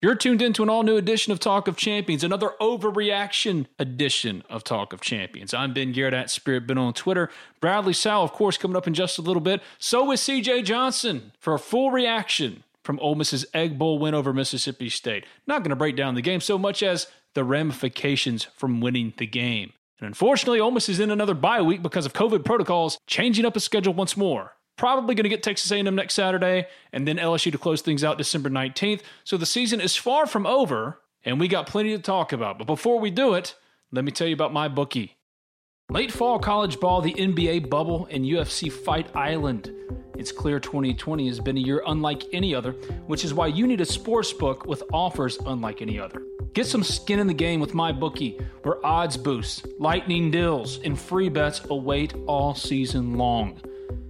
You're tuned into an all-new edition of Talk of Champions, another overreaction edition of Talk of Champions. I'm Ben Garrett at Spirit Ben on Twitter. Bradley Sowell, of course, coming up in just a little bit. So is C.J. Johnson for a full reaction from Ole Miss's Egg Bowl win over Mississippi State. Not going to break down the game so much as the ramifications from winning the game. And unfortunately, Ole Miss is in another bye week because of COVID protocols, changing up his schedule once more. Probably going to get Texas A&M next Saturday, and then LSU to close things out December 19th. So the season is far from over, and we got plenty to talk about. But before we do it, let me tell you about MyBookie. Late fall college ball, the NBA bubble, and UFC Fight Island. It's clear 2020 has been a year unlike any other, which is why you need a sportsbook with offers unlike any other. Get some skin in the game with MyBookie, where odds boosts, lightning deals, and free bets await all season long.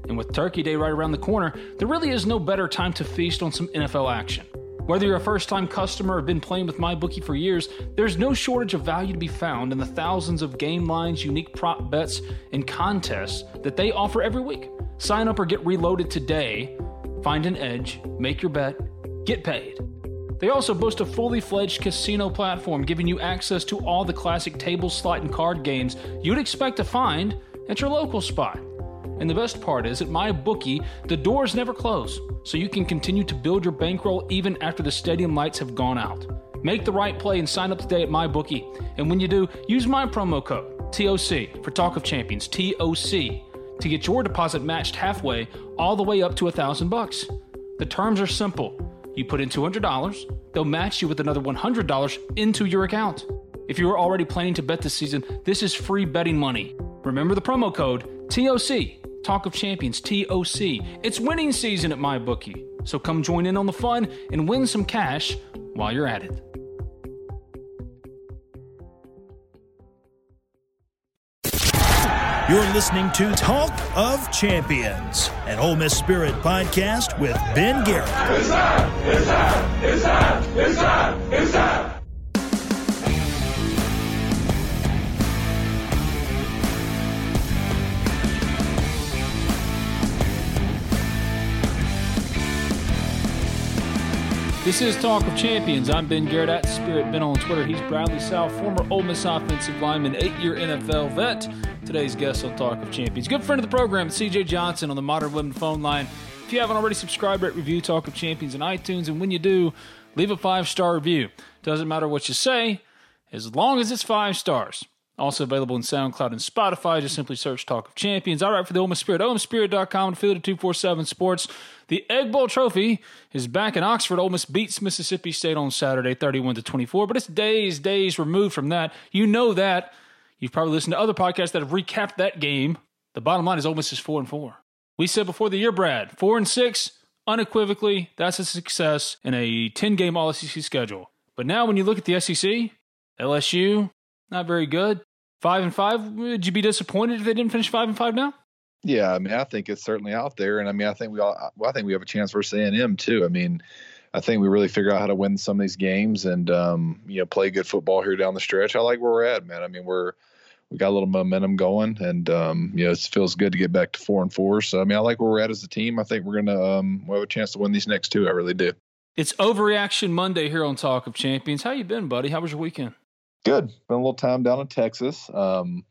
And with Turkey Day right around the corner, there really is no better time to feast on some NFL action. Whether you're a first-time customer or been playing with MyBookie for years, there's no shortage of value to be found in the thousands of game lines, unique prop bets, and contests that they offer every week. Sign up or get reloaded today. Find an edge, make your bet, get paid. They also boast a fully fledged casino platform, giving you access to all the classic table, slot, and card games you'd expect to find at your local spot. And the best part is, at MyBookie, the doors never close, so you can continue to build your bankroll even after the stadium lights have gone out. Make the right play and sign up today at MyBookie. And when you do, use my promo code, TOC, for Talk of Champions, TOC, to get your deposit matched halfway, all the way up to $1,000. The terms are simple. You put in $200, they'll match you with another $100 into your account. If you are already planning to bet this season, this is free betting money. Remember the promo code, TOC. Talk of Champions, TOC. It's winning season at MyBookie, so come join in on the fun and win some cash while you're at it. You're listening to Talk of Champions, an Ole Miss Spirit podcast with Ben Garrett. It's up! It's up! It's up! It's up! It's up! This is Talk of Champions. I'm Ben Garrett at Spirit Ben on Twitter. He's Bradley Sowell, former Ole Miss offensive lineman, 8-year NFL vet. Today's guest on Talk of Champions, good friend of the program, C.J. Johnson on the Modern Woodmen phone line. If you haven't already, subscribe, rate, review Talk of Champions on iTunes, and when you do, leave a 5-star review. Doesn't matter what you say, as long as it's 5 stars. Also available in SoundCloud and Spotify. Just simply search Talk of Champions. All right, for the Ole Miss Spirit, omspirit.com, and field of 247 Sports. The Egg Bowl Trophy is back in Oxford. Ole Miss beats Mississippi State on Saturday, 31-24. But it's days removed from that. You know that. You've probably listened to other podcasts that have recapped that game. The bottom line is Ole Miss is 4-4. We said before the year, Brad, 4-6, unequivocally, that's a success in a 10-game All-SEC schedule. But now when you look at the SEC, LSU, not very good. 5-5, would you be disappointed if they didn't finish 5-5 now? Yeah, I mean, I think it's certainly out there, and I mean, I think we have a chance versus A&M too. I mean, I think we really figure out how to win some of these games and play good football here down the stretch. I like where we're at, man. I mean, we got a little momentum going, and it feels good to get back to 4-4. So I mean, I like where we're at as a team. I think we're gonna we have a chance to win these next two. I really do. It's Overreaction Monday here on Talk of Champions. How you been, buddy? How was your weekend? Good. Spent a little time down in Texas. Hung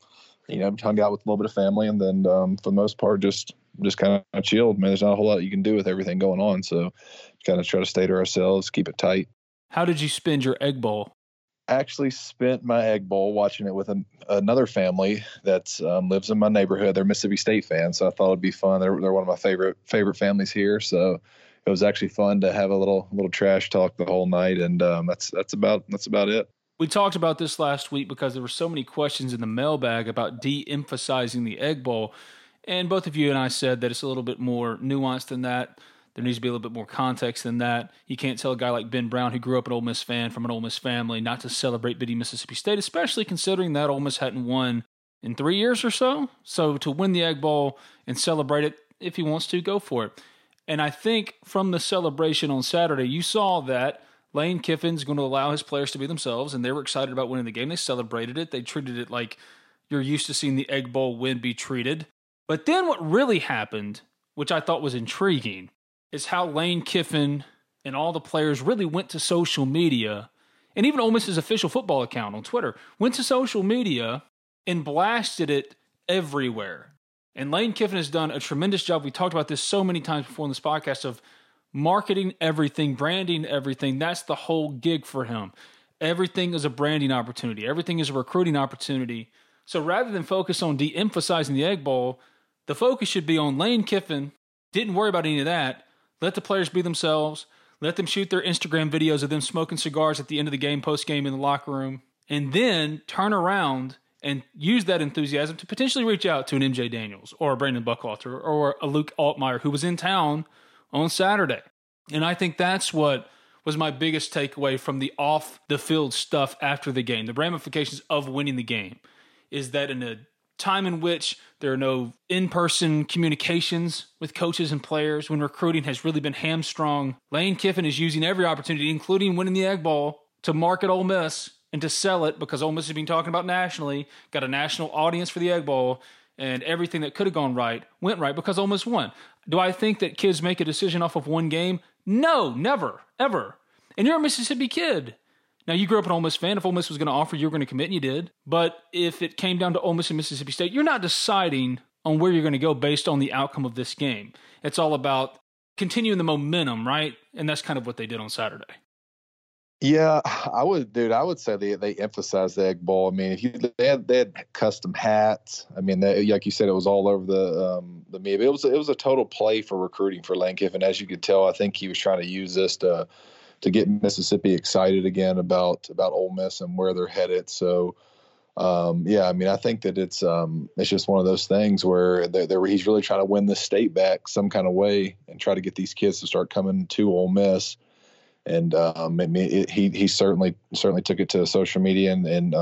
out with a little bit of family, and then for the most part, just kind of chilled. Man, there's not a whole lot you can do with everything going on, so kind of try to stay to ourselves, keep it tight. How did you spend your Egg Bowl? I actually spent my Egg Bowl watching it with another family that lives in my neighborhood. They're Mississippi State fans, so I thought it'd be fun. They're one of my favorite families here, so it was actually fun to have a little trash talk the whole night, and that's about it. We talked about this last week because there were so many questions in the mailbag about de-emphasizing the Egg Bowl, and both of you and I said that it's a little bit more nuanced than that. There needs to be a little bit more context than that. You can't tell a guy like Ben Brown, who grew up an Ole Miss fan from an Ole Miss family, not to celebrate beating Mississippi State, especially considering that Ole Miss hadn't won in 3 years or so. So to win the Egg Bowl and celebrate it, if he wants to, go for it. And I think from the celebration on Saturday, you saw that Lane Kiffin's going to allow his players to be themselves, and they were excited about winning the game. They celebrated it. They treated it like you're used to seeing the Egg Bowl win be treated. But then what really happened, which I thought was intriguing, is how Lane Kiffin and all the players really went to social media, and even Ole Miss's official football account on Twitter, went to social media and blasted it everywhere. And Lane Kiffin has done a tremendous job. We talked about this so many times before in this podcast of marketing everything, branding everything. That's the whole gig for him. Everything is a branding opportunity. Everything is a recruiting opportunity. So rather than focus on de-emphasizing the Egg Bowl, the focus should be on Lane Kiffin. Didn't worry about any of that. Let the players be themselves. Let them shoot their Instagram videos of them smoking cigars at the end of the game, post-game in the locker room, and then turn around and use that enthusiasm to potentially reach out to an MJ Daniels or a Brandon Buckwalter or a Luke Altmaier, who was in town on Saturday. And I think that's what was my biggest takeaway from the off-the-field stuff after the game, the ramifications of winning the game, is that in a time in which there are no in-person communications with coaches and players, when recruiting has really been hamstrung, Lane Kiffin is using every opportunity, including winning the Egg Bowl, to market Ole Miss and to sell it, because Ole Miss has been talking about nationally, got a national audience for the Egg Bowl, and everything that could have gone right went right because Ole Miss won. Do I think that kids make a decision off of one game? No, never, ever. And you're a Mississippi kid. Now, you grew up an Ole Miss fan. If Ole Miss was going to offer, you were going to commit, and you did. But if it came down to Ole Miss and Mississippi State, you're not deciding on where you're going to go based on the outcome of this game. It's all about continuing the momentum, right? And that's kind of what they did on Saturday. Yeah, I would say they emphasized the Egg Bowl. I mean, they had custom hats. I mean, like you said, it was all over the media. It was a total play for recruiting for Lane Kiffin. As you could tell, I think he was trying to use this to get Mississippi excited again about Ole Miss and where they're headed. So, yeah, I mean, I think that it's just one of those things where he's really trying to win this state back some kind of way and try to get these kids to start coming to Ole Miss. And he certainly took it to social media and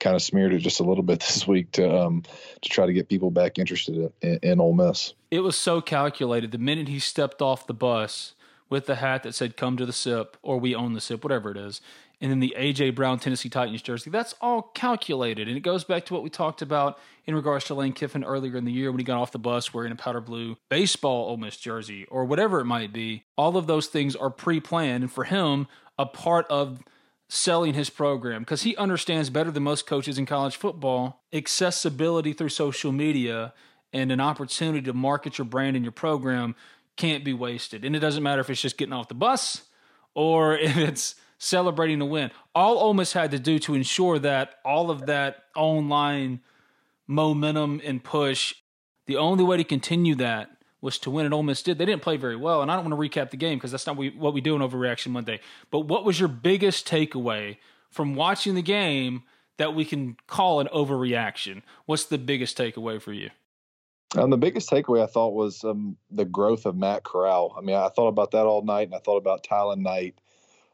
kind of smeared it just a little bit this week to try to get people back interested in Ole Miss. It was so calculated. The minute he stepped off the bus with the hat that said "Come to the Sip" or "We own the Sip," whatever it is, and then the A.J. Brown Tennessee Titans jersey, that's all calculated. And it goes back to what we talked about in regards to Lane Kiffin earlier in the year when he got off the bus wearing a powder blue baseball Ole Miss jersey or whatever it might be. All of those things are pre-planned, and for him, a part of selling his program, because he understands better than most coaches in college football accessibility through social media and an opportunity to market your brand and your program can't be wasted. And it doesn't matter if it's just getting off the bus or if it's celebrating the win. All Ole Miss had to do to ensure that all of that online momentum and push, the only way to continue that was to win, and Ole Miss did. They didn't play very well, and I don't want to recap the game because that's not what we do on Overreaction Monday. But what was your biggest takeaway from watching the game that we can call an overreaction? What's the biggest takeaway for you? The biggest takeaway I thought was the growth of Matt Corral. I mean, I thought about that all night, and I thought about Tylan Knight.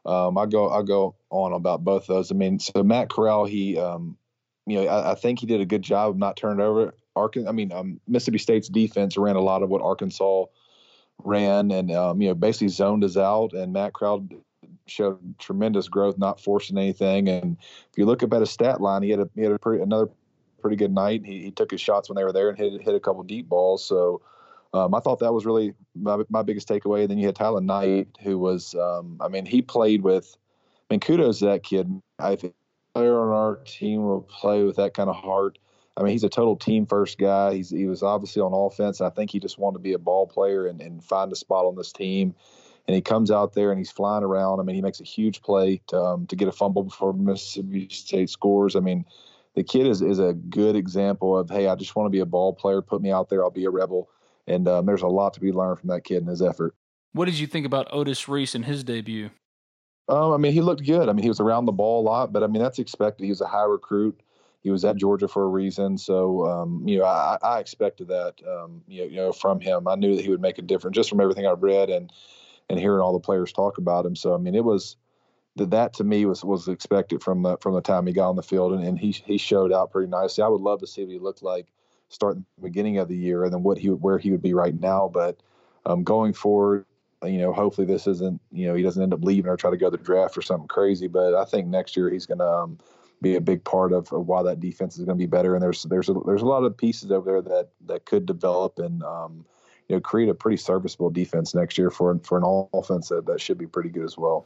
I go on about both those. I mean, so Matt Corral, he, I think he did a good job of not turning it over. Mississippi State's defense ran a lot of what Arkansas ran, and basically zoned us out. And Matt Corral showed tremendous growth, not forcing anything. And if you look up at his stat line, he had another pretty good night. He took his shots when they were there and hit a couple deep balls. So I thought that was really my biggest takeaway. And then you had Tylan Knight, who was, he played with, kudos to that kid. I think a player on our team will play with that kind of heart. I mean, he's a total team first guy. He was obviously on offense. I think he just wanted to be a ball player and find a spot on this team. And he comes out there and he's flying around. I mean, he makes a huge play to get a fumble before Mississippi State scores. I mean, the kid is a good example of, hey, I just want to be a ball player. Put me out there. I'll be a rebel. And there's a lot to be learned from that kid and his effort. What did you think about Otis Reese and his debut? He looked good. He was around the ball a lot, but that's expected. He was a high recruit. He was at Georgia for a reason. So, I expected that, from him. I knew that he would make a difference just from everything I read and hearing all the players talk about him. So, I mean, it was that to me was expected from the time he got on the field, and he showed out pretty nicely. I would love to see what he looked like starting the beginning of the year and then where he would be right now. But going forward, hopefully this isn't, he doesn't end up leaving or try to go to the draft or something crazy. But I think next year he's going to be a big part of why that defense is going to be better. And there's a lot of pieces over there that could develop and create a pretty serviceable defense next year for an offense that should be pretty good as well.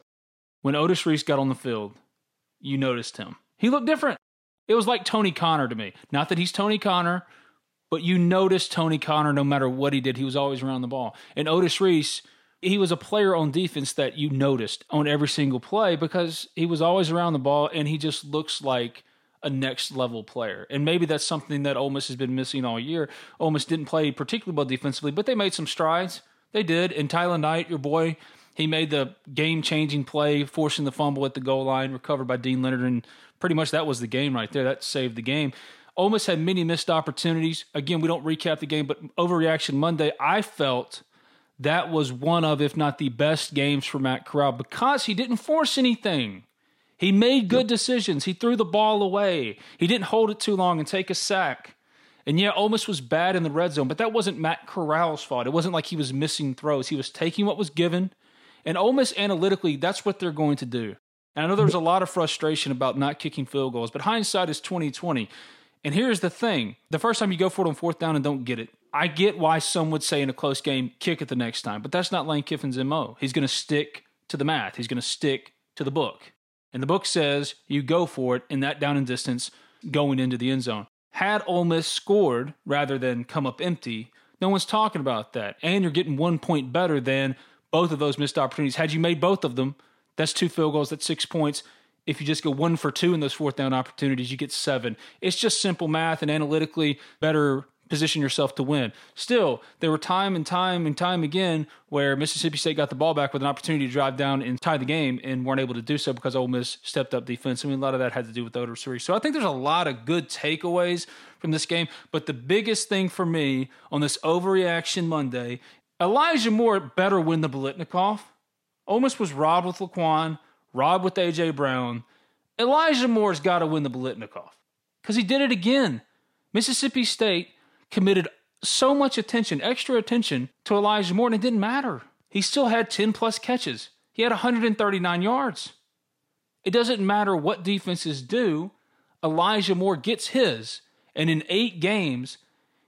When Otis Reese got on the field, you noticed him. He looked different. It was like Tony Connor to me. Not that he's Tony Connor, but you noticed Tony Connor no matter what he did. He was always around the ball. And Otis Reese, he was a player on defense that you noticed on every single play because he was always around the ball, and he just looks like a next-level player. And maybe that's something that Ole Miss has been missing all year. Ole Miss didn't play particularly well defensively, but they made some strides. They did. And Tylan Knight, your boy, he made the game-changing play, forcing the fumble at the goal line, recovered by Dean Leonard, and pretty much that was the game right there. That saved the game. Ole Miss had many missed opportunities. Again, we don't recap the game, but Overreaction Monday, I felt that was one of, if not the best games for Matt Corral because he didn't force anything. He made good decisions. He threw the ball away. He didn't hold it too long and take a sack. And yeah, Ole Miss was bad in the red zone, but that wasn't Matt Corral's fault. It wasn't like he was missing throws. He was taking what was given. And Ole Miss analytically, that's what they're going to do. And I know there was a lot of frustration about not kicking field goals, but hindsight is 20/20. And here's the thing. The first time you go for it on fourth down and don't get it, I get why some would say in a close game, kick it the next time, but that's not Lane Kiffin's MO. He's going to stick to the math. He's going to stick to the book. And the book says you go for it in that down and distance going into the end zone. Had Ole Miss scored rather than come up empty, no one's talking about that. And you're getting 1 point better than both of those missed opportunities. Had you made both of them, that's two field goals, that's 6 points. If you just go 1 for 2 in those fourth down opportunities, you get 7. It's just simple math and analytically better position yourself to win. Still, there were time and time again where Mississippi State got the ball back with an opportunity to drive down and tie the game and weren't able to do so because Ole Miss stepped up defense. I mean, a lot of that had to do with Otis Reese. So I think there's a lot of good takeaways from this game. But the biggest thing for me on this Overreaction Monday, Elijah Moore better win the Biletnikoff. Ole Miss was robbed with Laquan, robbed with A.J. Brown. Elijah Moore's got to win the Biletnikoff because he did it again. Mississippi State committed so much attention, extra attention to Elijah Moore, and it didn't matter. He still had 10-plus catches. He had 139 yards. It doesn't matter what defenses do. Elijah Moore gets his, and in 8 games,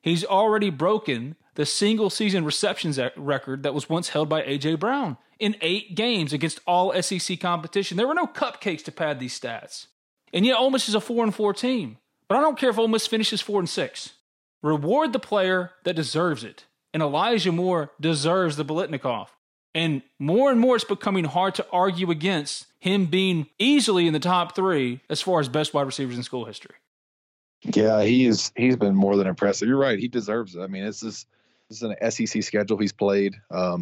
he's already broken the single-season receptions record that was once held by A.J. Brown. In 8 games against all SEC competition, there were no cupcakes to pad these stats. And yet, Ole Miss is a 4-4 team. But I don't care if Ole Miss finishes 4-6. Reward the player that deserves it. And Elijah Moore deserves the Biletnikoff. And more it's becoming hard to argue against him being easily in the top 3 as far as best wide receivers in school history. Yeah, he's been more than impressive. You're right. He deserves it. I mean, this is an SEC schedule he's played.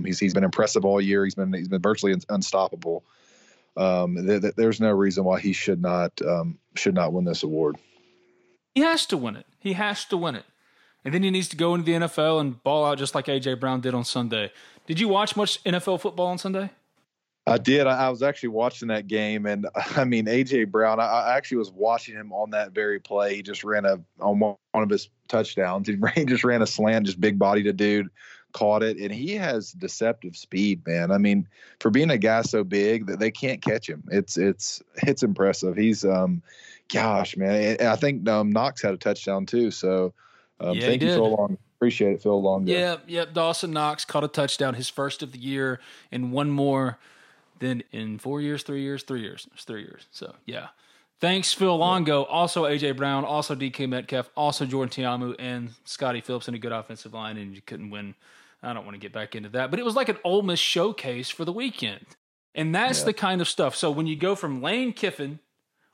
He's been impressive all year. He's been virtually unstoppable. There's no reason why he should not win this award. He has to win it. He has to win it. And then he needs to go into the NFL and ball out just like A.J. Brown did on Sunday. Did you watch much NFL football on Sunday? I did. I was actually watching that game. And, I mean, A.J. Brown, I actually was watching him on that very play. He just ran on one of his touchdowns. He just ran a slant, just big-bodied a dude, caught it. And he has deceptive speed, man. I mean, for being a guy so big that they can't catch him, it's impressive. He's gosh, man. And I think Knox had a touchdown too, so – thank you, Phil Long. Appreciate it, Phil Long. Yep. Dawson Knox caught a touchdown, his first of the year, and one more than in 4 years, 3 years, 3 years. It's 3 years. So, yeah. Thanks, Phil Longo. Also, A.J. Brown, also DK Metcalf, also Jordan Tiamu, and Scotty Phillips in a good offensive line, and you couldn't win. I don't want to get back into that. But it was like an Ole Miss showcase for the weekend. And that's the kind of stuff. So when you go from Lane Kiffin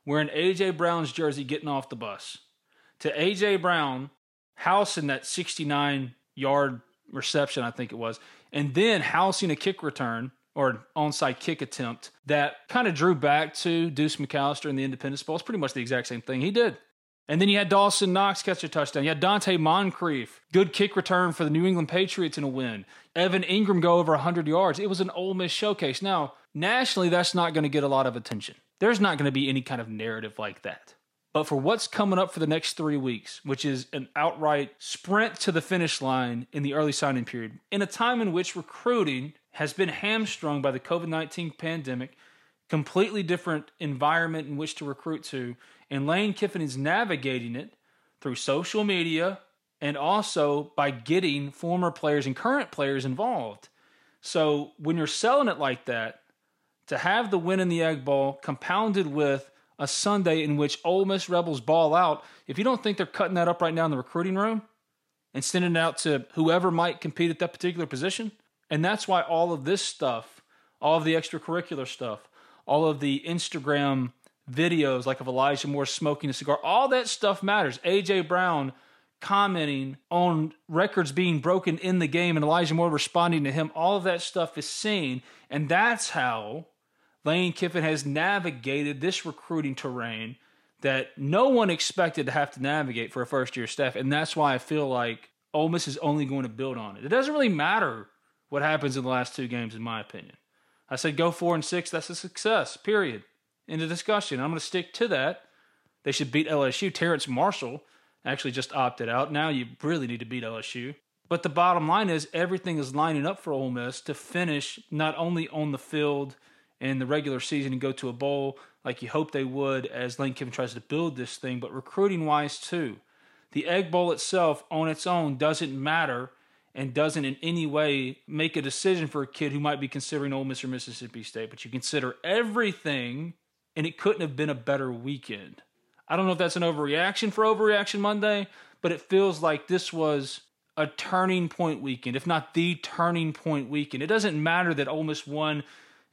wearing A.J. Brown's jersey getting off the bus to A.J. Brown housing that 69-yard reception, I think it was, and then housing a kick return or an onside kick attempt that kind of drew back to Deuce McAllister in the Independence Bowl. It's pretty much the exact same thing he did. And then you had Dawson Knox catch a touchdown. You had Dante Moncrief, good kick return for the New England Patriots in a win. Evan Ingram go over 100 yards. It was an Ole Miss showcase. Now, nationally, that's not going to get a lot of attention. There's not going to be any kind of narrative like that. But for what's coming up for the next 3 weeks, which is an outright sprint to the finish line in the early signing period, in a time in which recruiting has been hamstrung by the COVID-19 pandemic, completely different environment in which to recruit to, and Lane Kiffin is navigating it through social media and also by getting former players and current players involved. So when you're selling it like that, to have the win in the Egg Bowl compounded with a Sunday in which Ole Miss Rebels ball out, if you don't think they're cutting that up right now in the recruiting room and sending it out to whoever might compete at that particular position, and that's why all of this stuff, all of the extracurricular stuff, all of the Instagram videos like of Elijah Moore smoking a cigar, all that stuff matters. A.J. Brown commenting on records being broken in the game and Elijah Moore responding to him, all of that stuff is seen. And that's how Lane Kiffin has navigated this recruiting terrain that no one expected to have to navigate for a first-year staff. And that's why I feel like Ole Miss is only going to build on it. It doesn't really matter what happens in the last two games, in my opinion. I said go 4-6. That's a success, period. End of discussion. I'm going to stick to that. They should beat LSU. Terrence Marshall actually just opted out. Now you really need to beat LSU. But the bottom line is everything is lining up for Ole Miss to finish not only on the field in the regular season and go to a bowl like you hope they would as Lane Kiffin tries to build this thing, but recruiting-wise too. The Egg Bowl itself on its own doesn't matter and doesn't in any way make a decision for a kid who might be considering Ole Miss or Mississippi State. But you consider everything, and it couldn't have been a better weekend. I don't know if that's an overreaction for Overreaction Monday, but it feels like this was a turning point weekend, if not the turning point weekend. It doesn't matter that Ole Miss won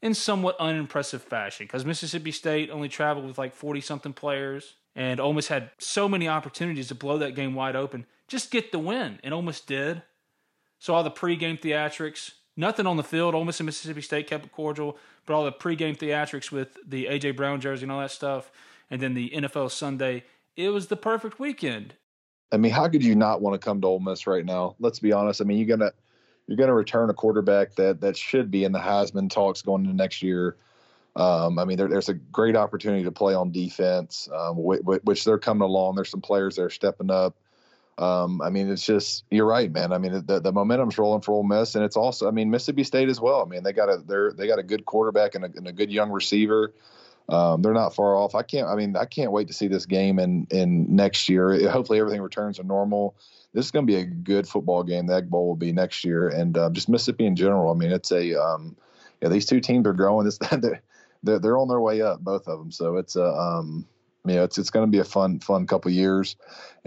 in somewhat unimpressive fashion because Mississippi State only traveled with like 40-something players, and Ole Miss had so many opportunities to blow that game wide open. Just get the win, and Ole Miss did. So all the pregame theatrics, nothing on the field. Ole Miss and Mississippi State kept it cordial, but all the pregame theatrics with the A.J. Brown jersey and all that stuff, and then the NFL Sunday, it was the perfect weekend. I mean, how could you not want to come to Ole Miss right now? Let's be honest. I mean, you're gonna return a quarterback that should be in the Heisman talks going into next year. I mean, there's a great opportunity to play on defense, which they're coming along. There's some players that are stepping up. I mean, it's just, you're right, man. I mean, the momentum's rolling for Ole Miss, and it's also, I mean, Mississippi State as well. I mean, they got a good quarterback and a good young receiver. They're not far off. I can't wait to see this game in next year. Hopefully everything returns to normal. This is going to be a good football game. The Egg Bowl will be next year, and just Mississippi in general. I mean, it's these two teams are growing. They're on their way up, both of them. So it's it's going to be a fun couple years,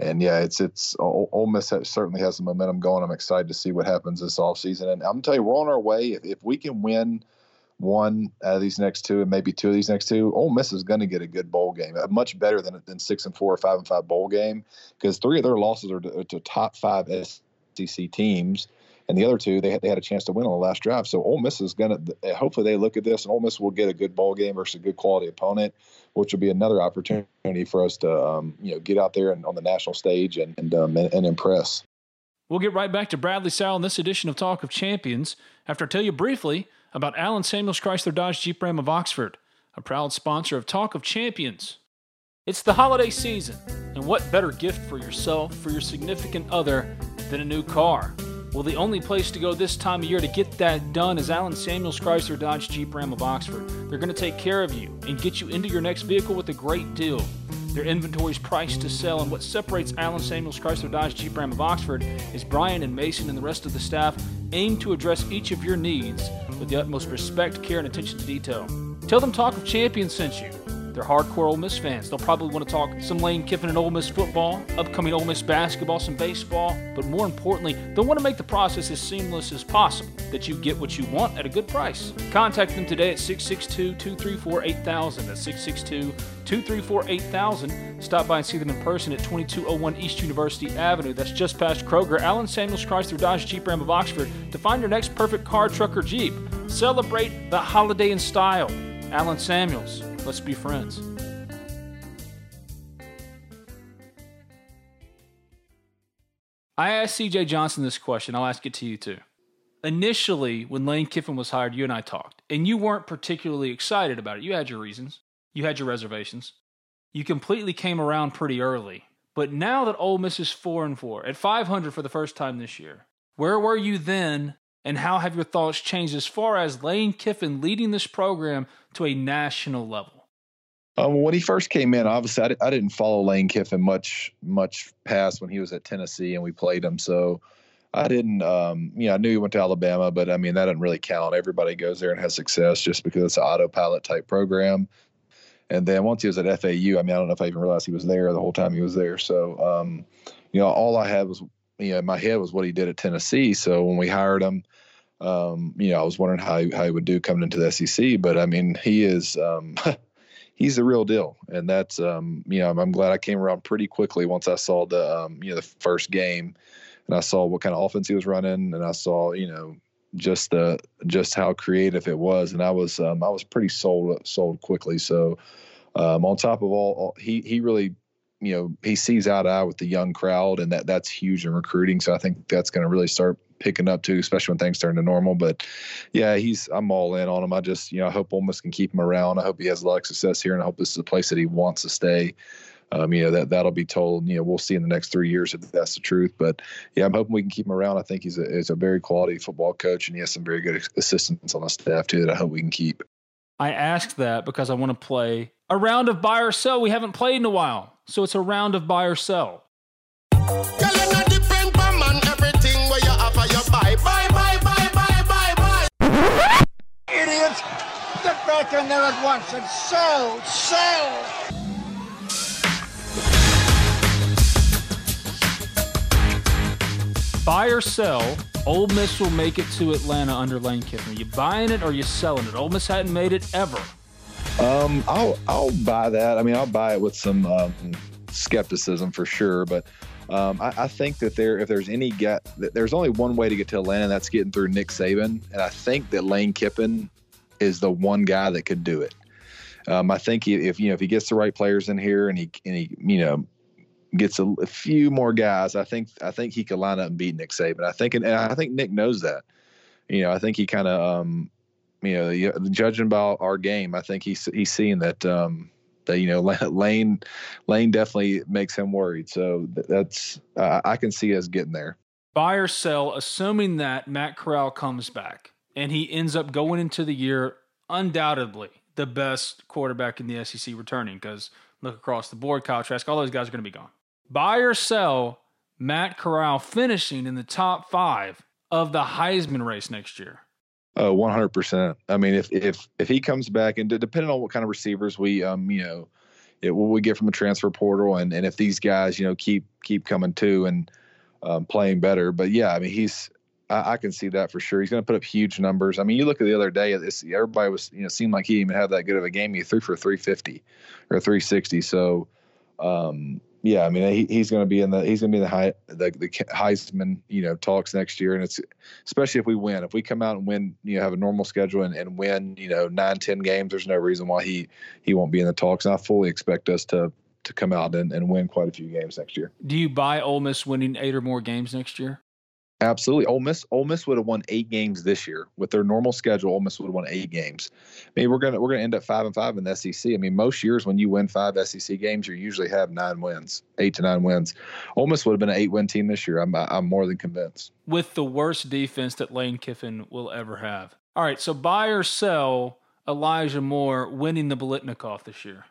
and yeah, it's Ole Miss certainly has some momentum going. I'm excited to see what happens this offseason, and I'm gonna tell you, we're on our way. If we can win one out of these next two, and maybe two of these next two, Ole Miss is going to get a good bowl game, much better than 6-4 or 5-5 bowl game, because three of their losses are to top five SEC teams, and the other two they had a chance to win on the last drive. So Ole Miss is hopefully they look at this, and Ole Miss will get a good bowl game versus a good quality opponent, which will be another opportunity for us to, get out there and on the national stage and impress. We'll get right back to Bradley Sowell in this edition of Talk of Champions after I tell you briefly about Allen Samuels Chrysler Dodge Jeep Ram of Oxford, a proud sponsor of Talk of Champions. It's the holiday season, and what better gift for yourself, for your significant other, than a new car? Well, the only place to go this time of year to get that done is Allen Samuels Chrysler Dodge Jeep Ram of Oxford. They're going to take care of you and get you into your next vehicle with a great deal. Their inventory is priced to sell, and what separates Allen Samuels Chrysler Dodge Jeep Ram of Oxford is Brian and Mason and the rest of the staff aim to address each of your needs with the utmost respect, care, and attention to detail. Tell them Talk of Champions sent you. They're hardcore Ole Miss fans. They'll probably want to talk some Lane Kiffin and Ole Miss football, upcoming Ole Miss basketball, some baseball, but more importantly, they'll want to make the process as seamless as possible, that you get what you want at a good price. Contact them today at 662-234-8000. That's 662-234-8000. Stop by and see them in person at 2201 East University Avenue. That's just past Kroger. Allen Samuels Chrysler Dodge Jeep Ram of Oxford to find your next perfect car, truck, or Jeep. Celebrate the holiday in style. Allen Samuels. Let's be friends. I asked C.J. Johnson this question. I'll ask it to you too. Initially, when Lane Kiffin was hired, you and I talked, and you weren't particularly excited about it. You had your reasons. You had your reservations. You completely came around pretty early. But now that Ole Miss is 4-4, at 500 for the first time this year, where were you then, and how have your thoughts changed as far as Lane Kiffin leading this program to a national level? When he first came in, obviously I didn't follow Lane Kiffin much past when he was at Tennessee and we played him. So I didn't, I knew he went to Alabama, but I mean, that doesn't really count. Everybody goes there and has success just because it's an autopilot type program. And then once he was at FAU, I mean, I don't know if I even realized he was there the whole time he was there. So, all I had was, in my head was what he did at Tennessee. So when we hired him, I was wondering how he would do coming into the SEC, but I mean, he is, he's the real deal. And that's, I'm glad I came around pretty quickly once I saw the first game, and I saw what kind of offense he was running, and I saw, just how creative it was. And I was pretty sold quickly. So, on top of all, he really, he sees eye to eye with the young crowd, and that's huge in recruiting. So I think that's going to really start picking up too, especially when things turn to normal. But yeah, I'm all in on him. I just, I hope Ole Miss can keep him around. I hope he has a lot of success here, and I hope this is a place that he wants to stay. That'll be told, we'll see in the next 3 years if that's the truth, but yeah, I'm hoping we can keep him around. I think he's a very quality football coach, and he has some very good assistants on the staff too that I hope we can keep. I asked that because I want to play a round of buy or sell. We haven't played in a while, so it's a round of buy or sell. Back in there at once and sell. Buy or sell, Ole Miss will make it to Atlanta under Lane Kiffin. Are you buying it or are you selling it? Ole Miss hadn't made it ever. I'll buy that. I mean, I'll buy it with some skepticism for sure, but I think that there's only one way to get to Atlanta, and that's getting through Nick Saban, and I think that Lane Kiffin is the one guy that could do it. I think if he gets the right players in here and he gets a few more guys, I think he could line up and beat Nick Saban. I think Nick knows that. I think he kind of judging by our game, I think he's seeing that Lane definitely makes him worried. So that's I can see us getting there. Buy or sell, assuming that Matt Corral comes back. And he ends up going into the year undoubtedly the best quarterback in the SEC returning, because look across the board, Kyle Trask, all those guys are going to be gone. Buy or sell Matt Corral finishing in the top 5 of the Heisman race next year? 100%. I mean, if he comes back, and depending on what kind of receivers we what we get from the transfer portal, and if these guys keep coming to and playing better, but yeah, I mean I can see that for sure. He's going to put up huge numbers. I mean, you look at the other day, everybody was, seemed like he didn't even have that good of a game. He threw for 350 or 360. So, I mean, he's going to be in the Heisman, talks next year. And it's especially if we win, if we come out and win, have a normal schedule and win, 9-10 games, there's no reason why he won't be in the talks. And I fully expect us to come out and win quite a few games next year. Do you buy Ole Miss winning 8 or more games next year? Absolutely. Ole Miss would have won 8 games this year. With their normal schedule, Ole Miss would have won 8 games. I mean, we're gonna end up 5-5 in the SEC. I mean, most years when you win 5 SEC games, you usually have 8 to 9 wins. Ole Miss would have been an 8-win team this year. I'm more than convinced. With the worst defense that Lane Kiffin will ever have. All right, so buy or sell Elijah Moore winning the Biletnikoff this year?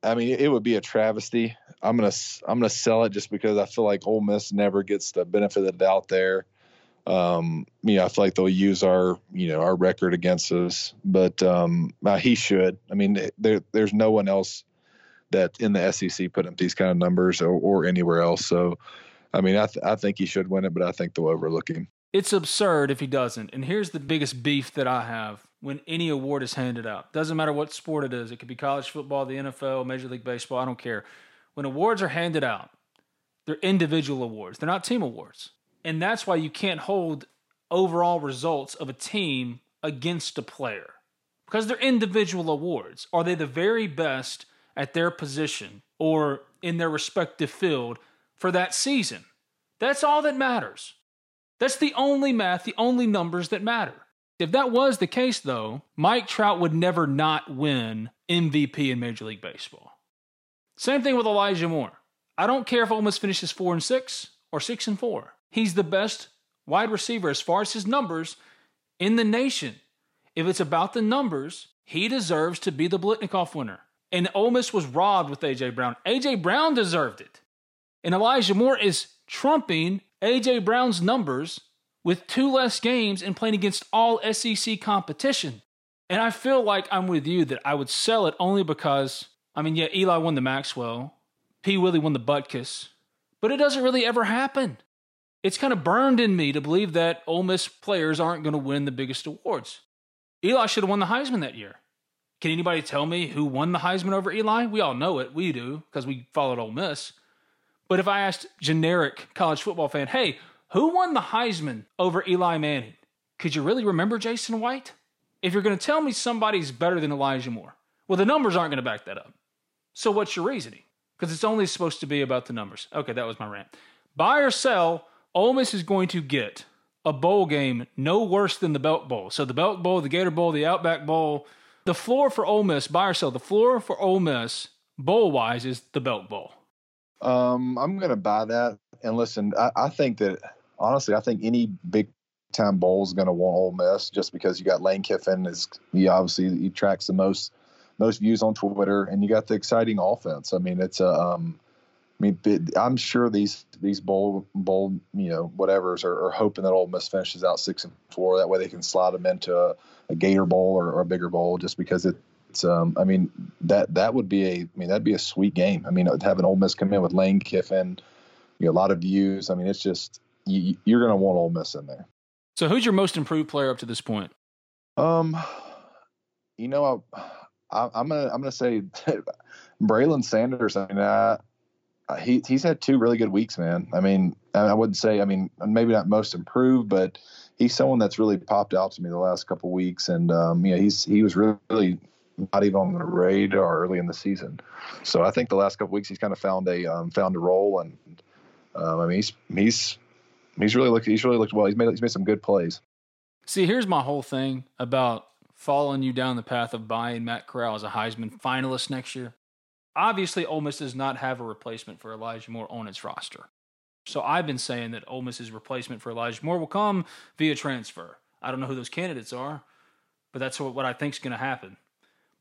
I mean, it would be a travesty. I'm gonna sell it just because I feel like Ole Miss never gets the benefit of the doubt there. I feel like they'll use our our record against us, but he should. I mean, there's no one else that in the SEC put up these kind of numbers or anywhere else. So, I mean, I think he should win it, but I think they'll overlook him. It's absurd if he doesn't. And here's the biggest beef that I have when any award is handed out. Doesn't matter what sport it is. It could be college football, the NFL, Major League Baseball. I don't care. When awards are handed out, they're individual awards. They're not team awards. And that's why you can't hold overall results of a team against a player, because they're individual awards. Are they the very best at their position or in their respective field for that season? That's all that matters. That's the only math, the only numbers that matter. If that was the case, though, Mike Trout would never not win MVP in Major League Baseball. Same thing with Elijah Moore. I don't care if Ole Miss finishes 4-6 or 6-4. He's the best wide receiver as far as his numbers in the nation. If it's about the numbers, he deserves to be the Biletnikoff winner. And Ole Miss was robbed with A.J. Brown. A.J. Brown deserved it. And Elijah Moore is trumping A.J. Brown's numbers with 2 less games and playing against all SEC competition. And I feel like I'm with you that I would sell it only because, yeah, Eli won the Maxwell. P. Willie won the Butkus. But it doesn't really ever happen. It's kind of burned in me to believe that Ole Miss players aren't going to win the biggest awards. Eli should have won the Heisman that year. Can anybody tell me who won the Heisman over Eli? We all know it. We do, because we followed Ole Miss. But if I asked generic college football fan, hey, who won the Heisman over Eli Manning? Could you really remember Jason White? If you're going to tell me somebody's better than Elijah Moore, well, the numbers aren't going to back that up. So what's your reasoning? Because it's only supposed to be about the numbers. Okay, that was my rant. Buy or sell, Ole Miss is going to get a bowl game no worse than the Belk Bowl. So the Belk Bowl, the Gator Bowl, the Outback Bowl, the floor for Ole Miss, buy or sell, the floor for Ole Miss, bowl-wise, is the Belk Bowl. I'm going to buy that. And listen, I think that, honestly, I think any big-time bowl is going to want Ole Miss just because you got Lane Kiffin. He tracks the most views on Twitter, and you got the exciting offense. I'm sure these bowl whatevers are hoping that Ole Miss finishes out 6-4. That way they can slide them into a Gator Bowl or a bigger bowl just because that'd be a sweet game. Having Ole Miss come in with Lane Kiffin, a lot of views. It's just you're going to want Ole Miss in there. So who's your most improved player up to this point? I'm going to say Braylon Sanders. He's had 2 really good weeks, man. I wouldn't say, maybe not most improved, but he's someone that's really popped out to me the last couple of weeks. And, he was really not even on the radar early in the season. So I think the last couple of weeks he's kind of found a role. And, he's really looked well. He's made some good plays. See, here's my whole thing about following you down the path of buying Matt Corral as a Heisman finalist next year. Obviously, Ole Miss does not have a replacement for Elijah Moore on its roster. So I've been saying that Ole Miss's replacement for Elijah Moore will come via transfer. I don't know who those candidates are, but that's what I think is going to happen.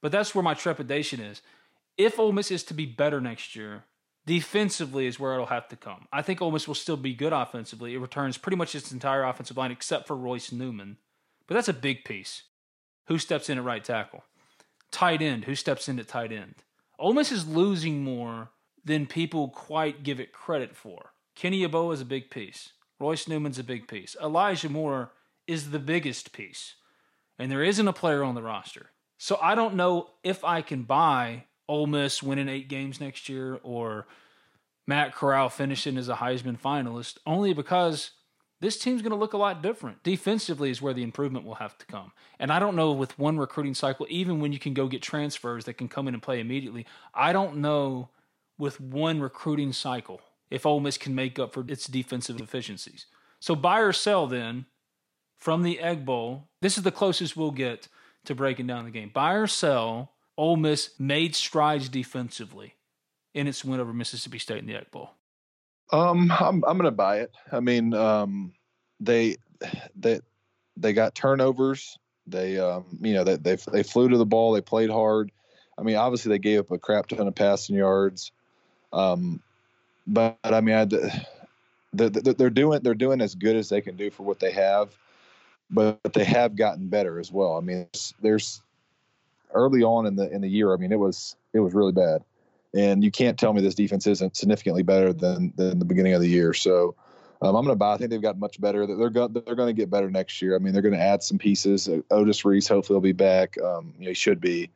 But that's where my trepidation is. If Ole Miss is to be better next year, defensively is where it'll have to come. I think Ole Miss will still be good offensively. It returns pretty much its entire offensive line except for Royce Newman. But that's a big piece. Who steps in at right tackle? Tight end. Who steps in at tight end? Ole Miss is losing more than people quite give it credit for. Kenny Yeboah is a big piece. Royce Newman's a big piece. Elijah Moore is the biggest piece. And there isn't a player on the roster. So I don't know if I can buy Ole Miss winning 8 games next year or Matt Corral finishing as a Heisman finalist, only because this team's going to look a lot different. Defensively is where the improvement will have to come. And I don't know with one recruiting cycle, even when you can go get transfers that can come in and play immediately, I don't know with one recruiting cycle if Ole Miss can make up for its defensive deficiencies. So buy or sell then from the Egg Bowl. This is the closest we'll get to breaking down the game. Buy or sell, Ole Miss made strides defensively in its win over Mississippi State in the Egg Bowl. I'm gonna buy it. They got turnovers. They flew to the ball. They played hard. Obviously they gave up a crap ton of passing yards. They're doing as good as they can do for what they have. But they have gotten better as well. There's early on in the year. It was really bad. And you can't tell me this defense isn't significantly better than the beginning of the year. So I'm going to buy. I think they've got much better. They're going to get better next year. They're going to add some pieces. Otis Reese hopefully will be back. He should be.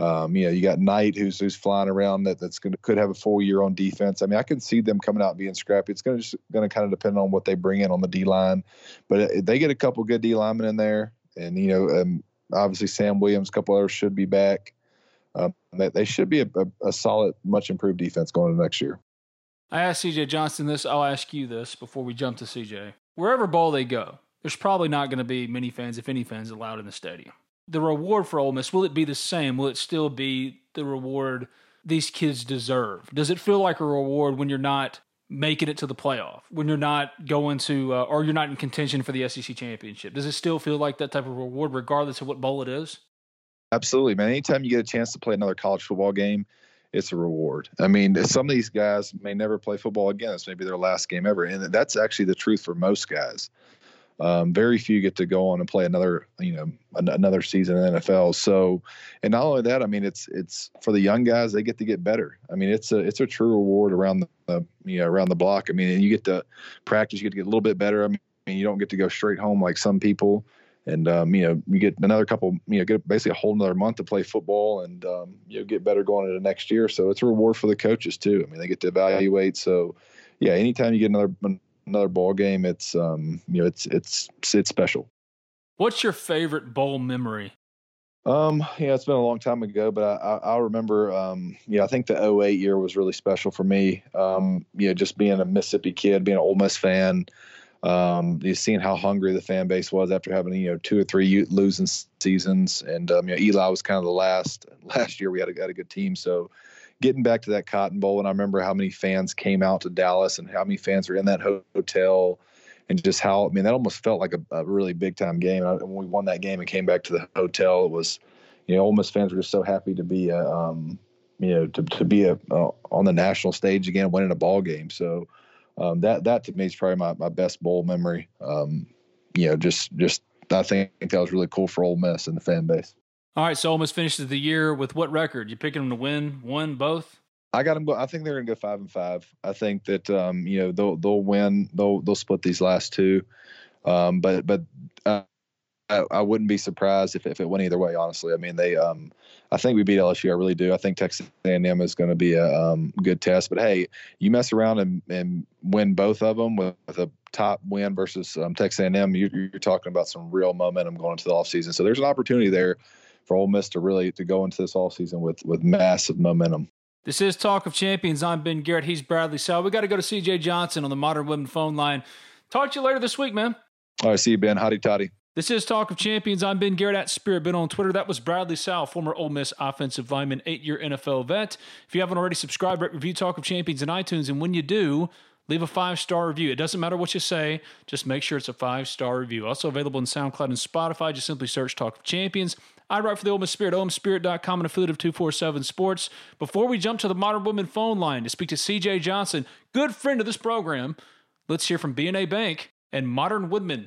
You got Knight who's flying around that could have a full year on defense. I can see them coming out and being scrappy. It's going to kind of depend on what they bring in on the D line. But if they get a couple good D linemen in there, and obviously Sam Williams, a couple others should be back. They should be a solid, much improved defense going into next year. I asked C.J. Johnson this. I'll ask you this before we jump to C.J. Wherever bowl they go, there's probably not going to be many fans, if any fans, allowed in the stadium. The reward for Ole Miss, will it be the same? Will it still be the reward these kids deserve? Does it feel like a reward when you're not making it to the playoff, when you're not going to or you're not in contention for the SEC championship? Does it still feel like that type of reward regardless of what bowl it is? Absolutely, man. Anytime you get a chance to play another college football game, it's a reward. I mean, some of these guys may never play football again. It's maybe their last game ever. And that's actually the truth for most guys. Very few get to go on and play another, another season in the NFL. So, and not only that, I mean, it's for the young guys, they get to get better. I mean, it's a true reward around the block. I mean, you get to practice, you get to get a little bit better. I mean, you don't get to go straight home like some people. And, you get another couple, get basically a whole nother month to play football and, get better going into next year. So it's a reward for the coaches too. I mean, they get to evaluate. So yeah, anytime you get another ball game, it's special. What's your favorite bowl memory? It's been a long time ago, but I remember, I think the 2008 year was really special for me. Just being a Mississippi kid, being an Ole Miss fan, you've seen how hungry the fan base was after having, 2 or 3 losing seasons. And, Eli was kind of the last year we had a good team. So getting back to that Cotton Bowl, and I remember how many fans came out to Dallas and how many fans were in that hotel and just how, I mean, that almost felt like a really big time game. And when we won that game and came back to the hotel, it was, Ole Miss fans were just so happy to be, on the national stage again, winning a ball game. So, that to me is probably my best bowl memory. I think that was really cool for Ole Miss and the fan base. All right, so Ole Miss finishes the year with what record? You picking them to win one, both? I got them. I think they're going to go 5-5. I think that they'll win. They'll split these last two. I wouldn't be surprised if it went either way, honestly. I mean, I think we beat LSU. I really do. I think Texas A&M is going to be a good test. But, hey, you mess around and win both of them with a top win versus Texas A&M, you're talking about some real momentum going into the offseason. So there's an opportunity there for Ole Miss to really go into this offseason with massive momentum. This is Talk of Champions. I'm Ben Garrett. He's Bradley Sowell. We got to go to C.J. Johnson on the Modern Women phone line. Talk to you later this week, man. All right, see you, Ben. Hotty toddy. This is Talk of Champions. I'm Ben Garrett at Spirit Ben on Twitter. That was Bradley Sowell, former Ole Miss offensive lineman, 8-year NFL vet. If you haven't already, subscribe, rate, review Talk of Champions in iTunes. And when you do, leave a 5-star review. It doesn't matter what you say. Just make sure it's a 5-star review. Also available in SoundCloud and Spotify. Just simply search Talk of Champions. I write for the Ole Miss Spirit, omspirit.com, and affiliate of 247 Sports. Before we jump to the Modern Women phone line to speak to C.J. Johnson, good friend of this program, let's hear from BNA Bank and Modern Woodmen.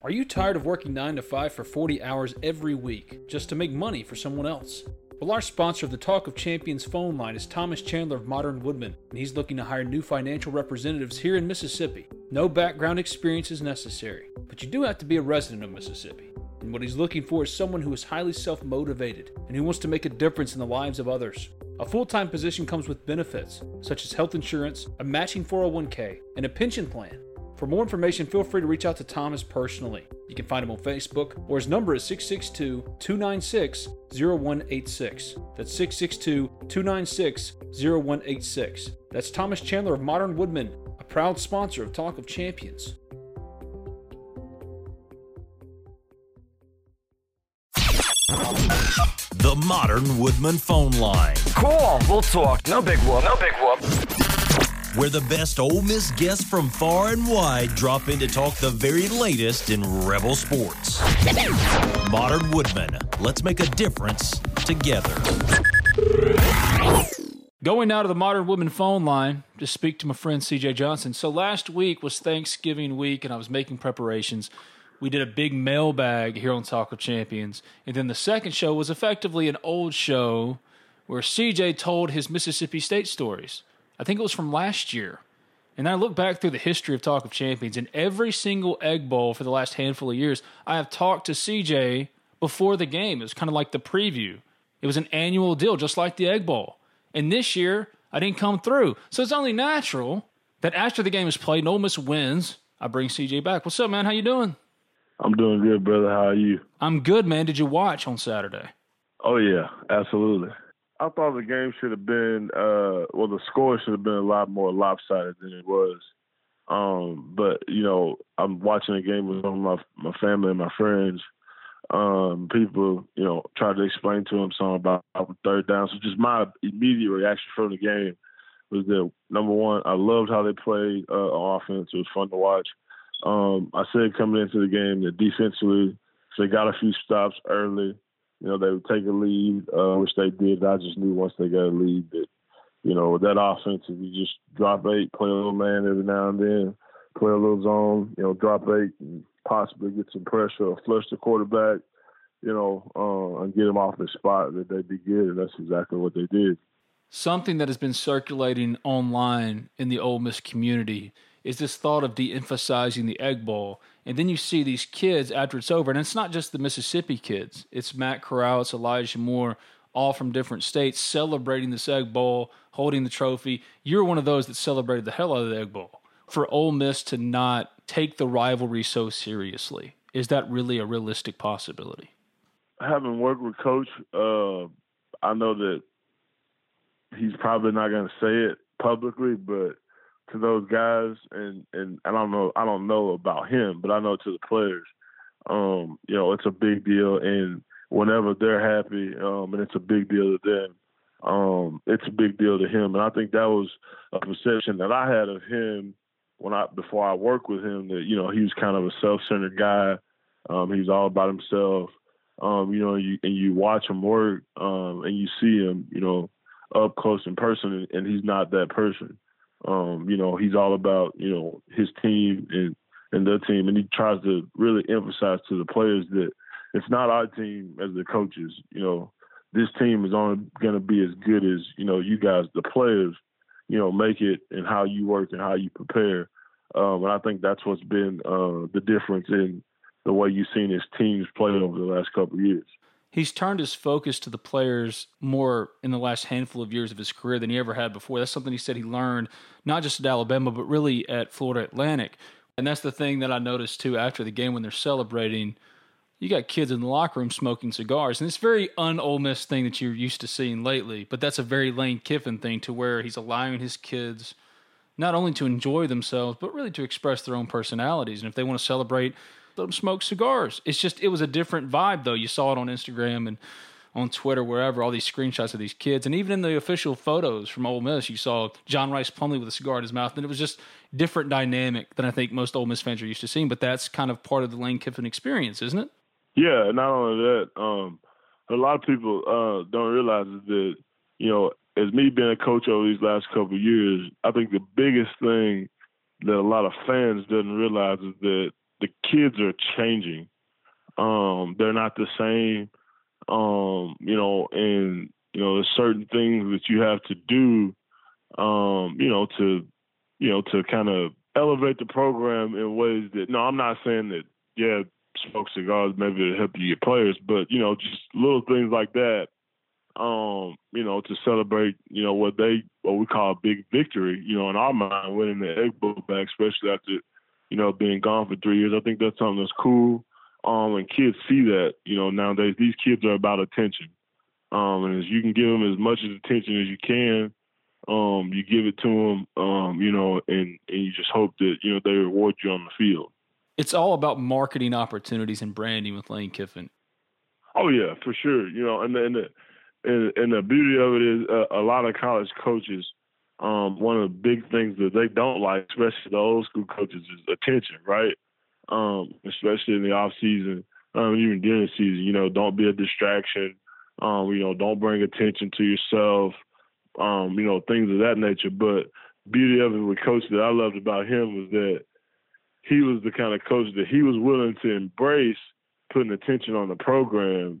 Are you tired of working 9 to 5 for 40 hours every week just to make money for someone else? Well, our sponsor of the Talk of Champions phone line is Thomas Chandler of Modern Woodmen, and he's looking to hire new financial representatives here in Mississippi. No background experience is necessary, but you do have to be a resident of Mississippi. And what he's looking for is someone who is highly self-motivated and who wants to make a difference in the lives of others. A full-time position comes with benefits, such as health insurance, a matching 401k, and a pension plan. For more information, feel free to reach out to Thomas personally. You can find him on Facebook, or his number is 662-296-0186. That's 662-296-0186. That's Thomas Chandler of Modern Woodmen, a proud sponsor of Talk of Champions. The Modern Woodmen phone line. Cool, we'll talk. No big whoop. Where the best Ole Miss guests from far and wide drop in to talk the very latest in Rebel sports. Modern Woodmen, let's make a difference together. Going now to the Modern Women phone line to speak to my friend C.J. Johnson. So last week was Thanksgiving week, and I was making preparations. We did a big mailbag here on Talk of Champions. And then the second show was effectively an old show where C.J. told his Mississippi State stories. I think it was from last year. And I look back through the history of Talk of Champions, and every single Egg Bowl for the last handful of years, I have talked to CJ before the game. It was kind of like the preview. It was an annual deal, just like the Egg Bowl. And this year, I didn't come through. So it's only natural that after the game is played and Ole Miss wins, I bring CJ back. What's up, man? How you doing? I'm doing good, brother. How are you? I'm good, man. Did you watch on Saturday? Oh, yeah, absolutely. I thought the game should have been, the score should have been a lot more lopsided than it was. But, you know, I'm watching the game with my family and my friends. People, you know, tried to explain to him something about third down. So just my immediate reaction from the game was that, number one, I loved how they played offense. It was fun to watch. I said coming into the game that defensively, so they got a few stops early. You know, they would take a lead, which they did. I just knew once they got a lead that, you know, with that offense, if you just drop eight, play a little man every now and then, play a little zone, you know, drop eight and possibly get some pressure or flush the quarterback, you know, and get him off the spot, that they'd be good. And that's exactly what they did. Something that has been circulating online in the Ole Miss community is this thought of de-emphasizing the Egg Bowl. And then you see these kids after it's over, and it's not just the Mississippi kids. It's Matt Corral, it's Elijah Moore, all from different states, celebrating this Egg Bowl, holding the trophy. You're one of those that celebrated the hell out of the Egg Bowl. For Ole Miss to not take the rivalry so seriously, is that really a realistic possibility? Having worked with Coach, I know that he's probably not going to say it publicly, but to those guys, and I don't know about him, but I know to the players, you know, it's a big deal, and whenever they're happy, and it's a big deal to them, it's a big deal to him. And I think that was a perception that I had of him before I worked with him, that, you know, he was kind of a self-centered guy. He was all about himself. You know, you watch him work, and you see him, you know, up close in person, and he's not that person. You know, he's all about, you know, his team and their team, and he tries to really emphasize to the players that it's not our team as the coaches. You know, this team is only going to be as good as, you know, you guys, the players, you know, make it, and how you work and how you prepare. And I think that's what's been the difference in the way you've seen his teams play over the last couple of years. He's turned his focus to the players more in the last handful of years of his career than he ever had before. That's something he said he learned, not just at Alabama, but really at Florida Atlantic. And that's the thing that I noticed, too, after the game when they're celebrating. You got kids in the locker room smoking cigars. And it's very un-Ole Miss thing that you're used to seeing lately, but that's a very Lane Kiffin thing, to where he's allowing his kids not only to enjoy themselves, but really to express their own personalities. And if they want to celebrate, let them smoke cigars. It's just, it was a different vibe, though. You saw it on Instagram and on Twitter, wherever, all these screenshots of these kids. And even in the official photos from Ole Miss, you saw John Rice Plumlee with a cigar in his mouth. And it was just different dynamic than I think most Ole Miss fans are used to seeing. But that's kind of part of the Lane Kiffin experience, isn't it? Yeah, not only that, a lot of people don't realize that, you know, as me being a coach over these last couple of years, I think the biggest thing that a lot of fans doesn't realize is that the kids are changing. They're not the same, you know, and, you know, there's certain things that you have to do, to kind of elevate the program in ways that, no, I'm not saying that, yeah, smoke cigars maybe to help you get players, but, you know, just little things like that, you know, to celebrate, you know, what we call a big victory, you know, in our mind, winning the Egg Bowl back, especially after, you know, being gone for 3 years. I think that's something that's cool. And kids see that, you know, nowadays. These kids are about attention. And as you can give them as much attention as you can, you give it to them, you know, and you just hope that, you know, they reward you on the field. It's all about marketing opportunities and branding with Lane Kiffin. Oh, yeah, for sure. You know, and the beauty of it is a lot of college coaches, one of the big things that they don't like, especially the old school coaches, is attention, right? Especially in the off season, even during the season, you know, don't be a distraction. You know, don't bring attention to yourself. You know, things of that nature. But beauty of it with Coach that I loved about him was that he was the kind of coach that he was willing to embrace putting attention on the program,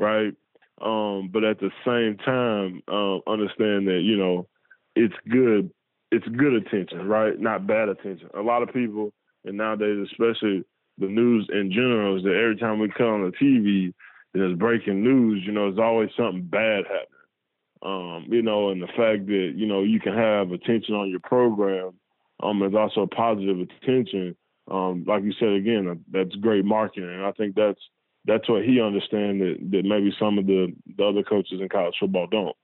right? But at the same time, understand that, you know, it's good it's good attention, right? Not bad attention. A lot of people, and nowadays especially the news in general, is that every time we come on the TV, there's breaking news, you know, there's always something bad happening. You know, and the fact that, you know, you can have attention on your program, is also positive attention. Like you said, again, that's great marketing. And I think that's what he understands that maybe some of the other coaches in college football don't.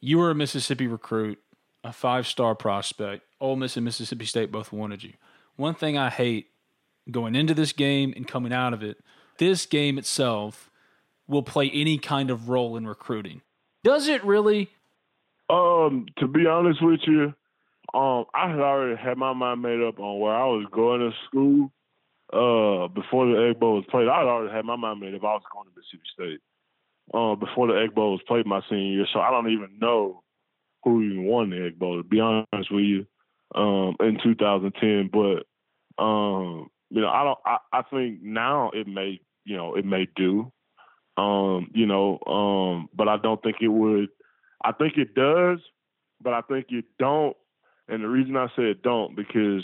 You were a Mississippi recruit, a five-star prospect. Ole Miss and Mississippi State both wanted you. One thing I hate going into this game and coming out of it, this game itself will play any kind of role in recruiting. Does it really? To be honest with you, I had already had my mind made up on where I was going to school before the Egg Bowl was played. I had already had my mind made up. I was going to Mississippi State before the Egg Bowl was played my senior year, so I don't even know who even won the Egg Bowl, to be honest with you, in 2010. But, you know, I think now it may do. But I don't think it would. I think it does, but I think it don't. And the reason I say it don't, because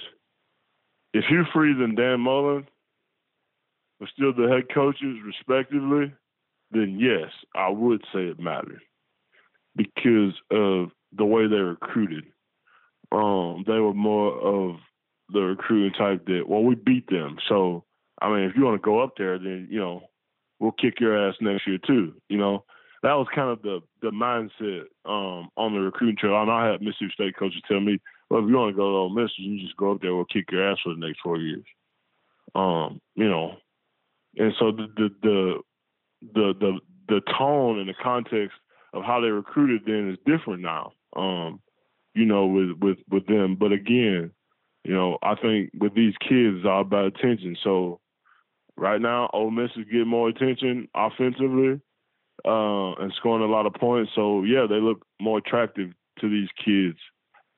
if Hugh Freeze and Dan Mullen are still the head coaches respectively, then yes, I would say it matters because of the way they recruited. They were more of the recruiting type that, well, we beat them. So, I mean, if you want to go up there, then, you know, we'll kick your ass next year too. You know, that was kind of the mindset on the recruiting trail. And I had Mississippi State coaches tell me, well, if you want to go to Ole Miss, you just go up there, we'll kick your ass for the next 4 years. You know, and so the tone and the context of how they recruited then is different now. You know, with them, but again, you know, I think with these kids, it's all about attention. So. Right now, Ole Miss is getting more attention offensively and scoring a lot of points. So, yeah, they look more attractive to these kids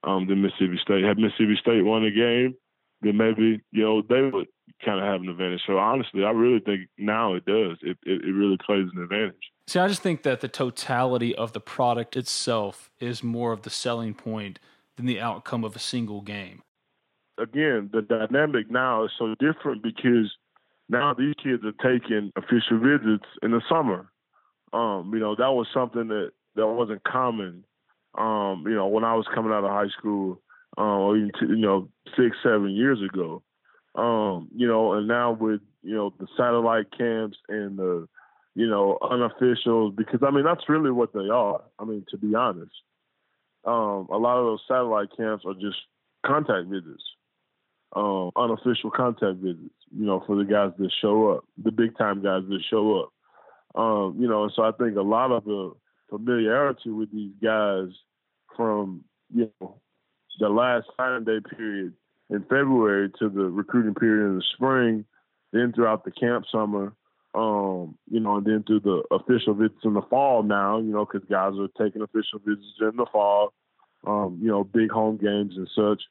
than Mississippi State. Had Mississippi State won the game, then maybe, you know, they would kind of have an advantage. So, honestly, I really think now it does. It really plays an advantage. See, I just think that the totality of the product itself is more of the selling point than the outcome of a single game. Again, the dynamic now is so different because now these kids are taking official visits in the summer. You know, that was something that wasn't common, you know, when I was coming out of high school, or even you know, 6-7 years ago. You know, and now with, you know, the satellite camps and the, you know, unofficials, because, I mean, that's really what they are. I mean, to be honest, a lot of those satellite camps are just contact visits. Unofficial contact visits, you know, for the guys that show up, the big time guys that show up. You know, so I think a lot of the familiarity with these guys from, you know, the last signing day period in February to the recruiting period in the spring, then throughout the camp summer, you know, and then through the official visits in the fall now, you know, because guys are taking official visits in the fall, you know, big home games and such.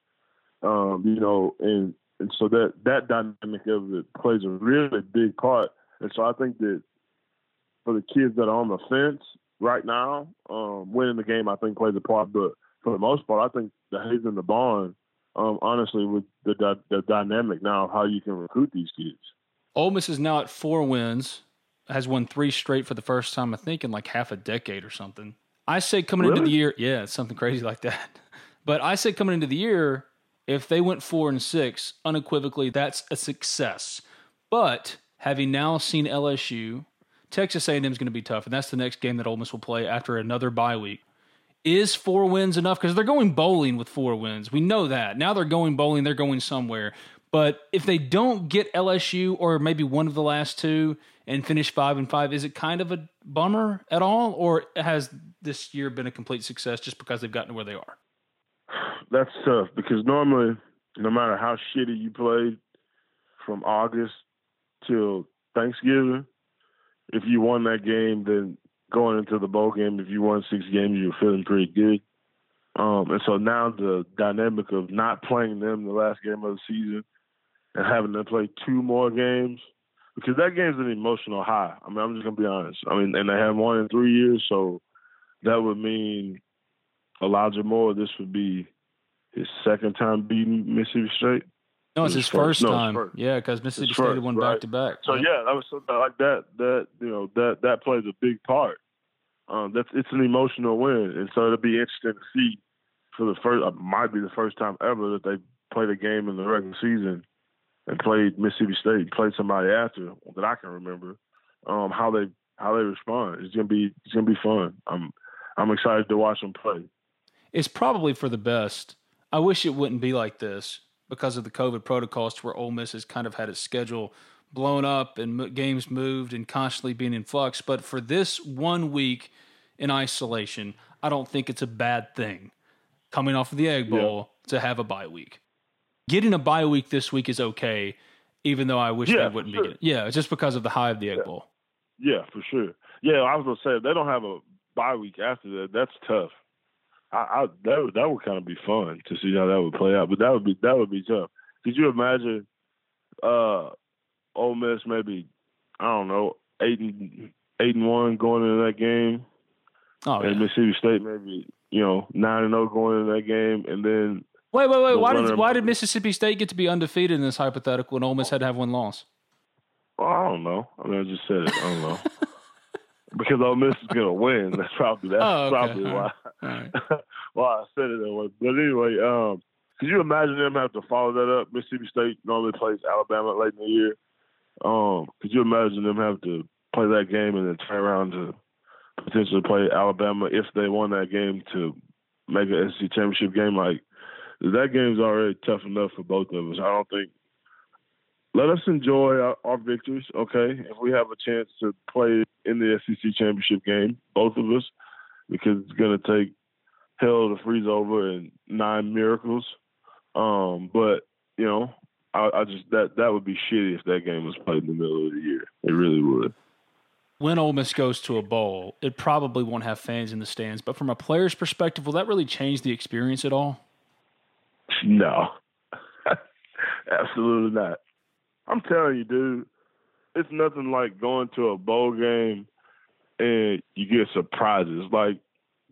You know, and so that dynamic of it plays a really big part. And so I think that for the kids that are on the fence right now, winning the game, I think, plays a part. But for the most part, I think the haze and the bond, honestly, with the dynamic now of how you can recruit these kids. Ole Miss is now at 4 wins, has won 3 straight for the first time, I think, in like half a decade or something. I say coming into the year, yeah, it's something crazy like that. But I say coming into the year, if they went 4-6, unequivocally, that's a success. But having now seen LSU, Texas A&M is going to be tough, and that's the next game that Ole Miss will play after another bye week. Is 4 wins enough? Because they're going bowling with 4 wins. We know that. Now they're going bowling. They're going somewhere. But if they don't get LSU or maybe one of the last two and finish 5-5, is it kind of a bummer at all? Or has this year been a complete success just because they've gotten to where they are? That's tough because normally, no matter how shitty you played from August till Thanksgiving, if you won that game, then going into the bowl game, if you won 6 games, you were feeling pretty good. And so now the dynamic of not playing them the last game of the season and having to play 2 more games, because that game's an emotional high. I mean, I'm just going to be honest. I mean, and they haven't won in 3 years, so that would mean Elijah Moore, this would be his second time beating Mississippi State. No, it's his first time. First. Yeah, because Mississippi State won back-to-back. So, yeah, that was something like that, you know, that plays a big part. It's an emotional win, and so it'll be interesting to see for the first might be the first time ever that they played a game in the regular season and played Mississippi State, played somebody after that I can remember. How they respond, it's gonna be fun. I'm excited to watch them play. It's probably for the best. I wish it wouldn't be like this because of the COVID protocols, to where Ole Miss has kind of had its schedule blown up and games moved and constantly being in flux. But for this 1 week in isolation, I don't think it's a bad thing coming off of the Egg Bowl to have a bye week. Getting a bye week this week is okay, even though I wish they wouldn't be. Yeah, it's just because of the high of the Egg Bowl. Yeah, for sure. Yeah, I was going to say, if they don't have a bye week after that, that's tough. That would kind of be fun to see how that would play out, but that would be tough. Could you imagine Ole Miss maybe, I don't know, 8-1 going into that game, and Mississippi State maybe 9-0 going into that game, and then wait, why did Mississippi State get to be undefeated in this hypothetical and Ole Miss had to have one loss? Well, I don't know. I mean, I just said it. I don't know. Because Ole Miss is gonna win. That's probably why. Right. Why I said it that way. But anyway, could you imagine them have to follow that up? Mississippi State normally plays Alabama late in the year. Could you imagine them have to play that game and then turn around to potentially play Alabama if they won that game to make an SEC championship game? Like, that game's already tough enough for both of us. I don't think. Let us enjoy our victories, okay? If we have a chance to play in the SEC championship game, both of us, because it's going to take hell to freeze over and 9 miracles. But, I just that would be shitty if that game was played in the middle of the year. It really would. When Ole Miss goes to a bowl, it probably won't have fans in the stands. But from a player's perspective, will that really change the experience at all? No. Absolutely not. I'm telling you, dude, it's nothing like going to a bowl game and you get surprises. Like,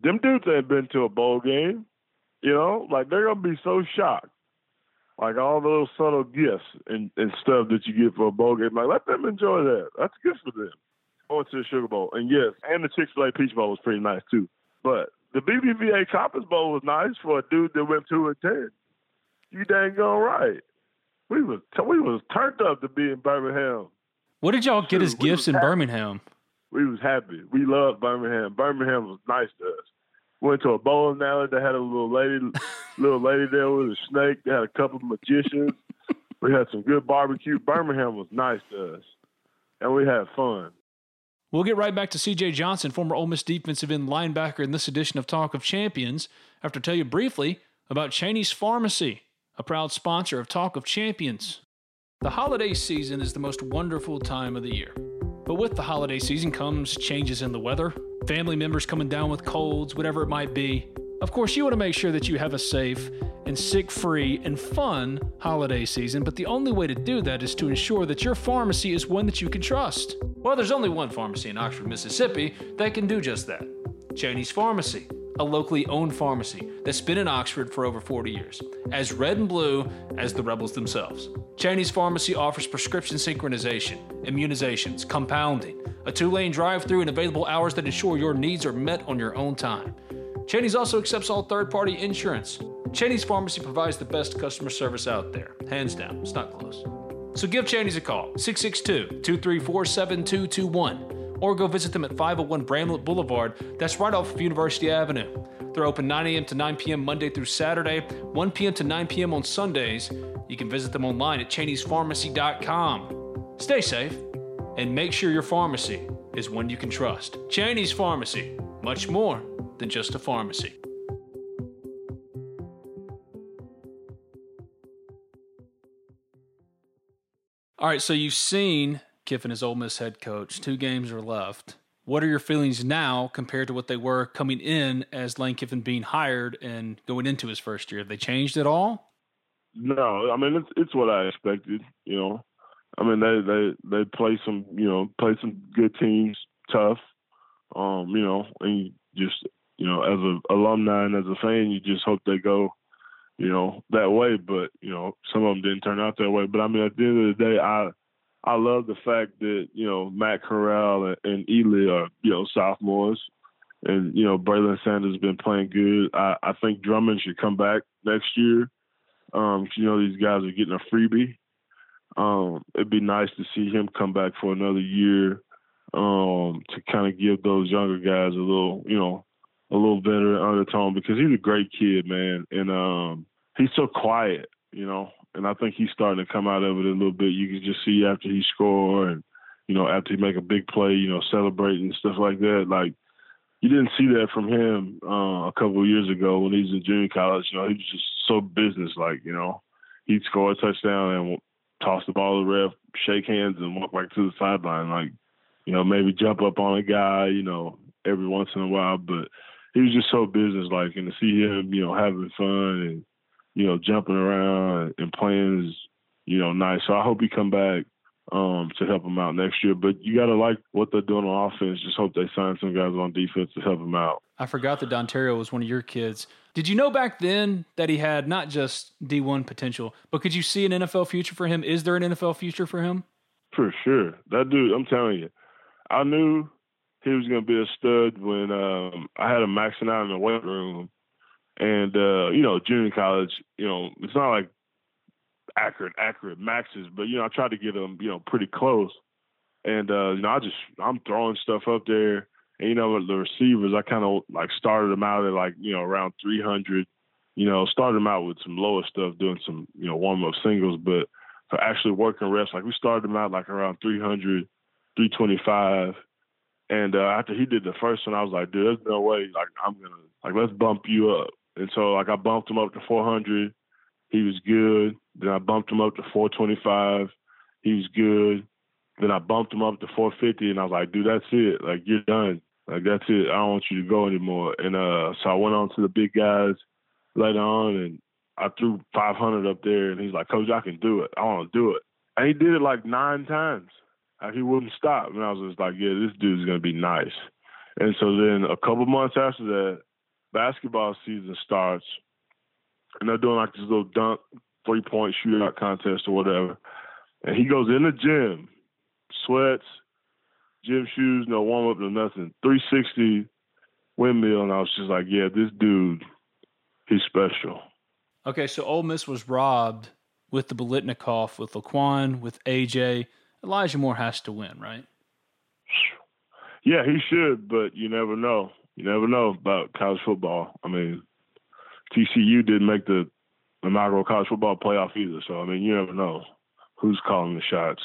them dudes ain't been to a bowl game, Like, they're going to be so shocked. Like, all the little subtle gifts and stuff that you get for a bowl game, like, let them enjoy that. That's good for them. Going to the Sugar Bowl. And, yes, and the Chick-fil-A Peach Bowl was pretty nice, too. But the BBVA Compass Bowl was nice for a dude that went 2-10. You dang gone right. We was turned up to be in Birmingham. What did y'all get as gifts in Birmingham? We was happy. We loved Birmingham. Birmingham was nice to us. Went to a bowling alley. They had a little lady there with a snake. They had a couple of magicians. We had some good barbecue. Birmingham was nice to us, and we had fun. We'll get right back to C.J. Johnson, former Ole Miss defensive end linebacker, in this edition of Talk of Champions, after I tell you briefly about Chaney's Pharmacy, a proud sponsor of Talk of Champions. The holiday season is the most wonderful time of the year. But with the holiday season comes changes in the weather, family members coming down with colds, whatever it might be. Of course, you want to make sure that you have a safe and sick-free and fun holiday season, but the only way to do that is to ensure that your pharmacy is one that you can trust. Well, there's only one pharmacy in Oxford, Mississippi that can do just that. Chaney's Pharmacy, a locally owned pharmacy that's been in Oxford for over 40 years, as red and blue as the Rebels themselves. Chaney's Pharmacy offers prescription synchronization, immunizations, compounding, a 2-lane drive-through, and available hours that ensure your needs are met on your own time. Chaney's also accepts all third-party insurance. Chaney's Pharmacy provides the best customer service out there. Hands down, it's not close. So give Chaney's a call, 662-234-7221. Or go visit them at 501 Bramlett Boulevard. That's right off of University Avenue. They're open 9 a.m. to 9 p.m. Monday through Saturday, 1 p.m. to 9 p.m. on Sundays. You can visit them online at Chaney'sPharmacy.com. Stay safe and make sure your pharmacy is one you can trust. Chaney's Pharmacy, much more than just a pharmacy. All right, so you've seen Kiffin is Ole Miss head coach. 2 games are left. What are your feelings now compared to what they were coming in as Lane Kiffin being hired and going into his first year? Have they changed at all? No, I mean it's what I expected. I mean they play some good teams tough. And you just as an alumni and as a fan, you just hope they go that way. But, some of them didn't turn out that way. But, I mean, at the end of the day, I love the fact that, Matt Corral and Ely are, sophomores. And, Braylon Sanders has been playing good. I think Drummond should come back next year. These guys are getting a freebie. It'd be nice to see him come back for another year to kind of give those younger guys a little veteran undertone, because he's a great kid, man. And he's so quiet, and I think he's starting to come out of it a little bit. You can just see after he scored and, after he make a big play, celebrating and stuff like that. Like, you didn't see that from him a couple of years ago when he was in junior college. He was just so businesslike, He'd score a touchdown and toss the ball to the ref, shake hands, and walk back to the sideline. Like, maybe jump up on a guy, every once in a while. But he was just so businesslike. And to see him, having fun and, jumping around and playing is, nice. So I hope he come back to help him out next year. But you got to like what they're doing on offense. Just hope they sign some guys on defense to help him out. I forgot that Dontario was one of your kids. Did you know back then that he had not just D1 potential, but could you see an NFL future for him? Is there an NFL future for him? For sure. That dude, I'm telling you, I knew he was going to be a stud when I had him maxing out in the weight room. And, junior college, it's not like accurate maxes, but I tried to get them pretty close, and I'm throwing stuff up there, and the receivers, I kind of like started them out at like around 300, started them out with some lower stuff, doing some warm-up singles, but for actually working reps, like we started them out like around 300, 325, and after he did the first one, I was like, dude, there's no way, like I'm gonna, like, let's bump you up. And so like I bumped him up to 400. He was good. Then I bumped him up to 425. He was good. Then I bumped him up to 450, and I was like, dude, that's it. Like, you're done. Like, that's it. I don't want you to go anymore. And so I went on to the big guys later on, and I threw 500 up there, and he's like, Coach, I can do it. I want to do it. And he did it like 9 times. Like, he wouldn't stop. And I was just like, yeah, this dude's going to be nice. And so then a couple months after that, basketball season starts, and they're doing like this little dunk, three-point shootout contest or whatever. And he goes in the gym, sweats, gym shoes, no warm-up, no nothing. 360 windmill, and I was just like, yeah, this dude, he's special. Okay, so Ole Miss was robbed with the Biletnikoff, with Laquan, with A.J. Elijah Moore has to win, right? Yeah, he should, but you never know. You never know about college football. I mean, TCU didn't make the inaugural college football playoff either. So, I mean, you never know who's calling the shots.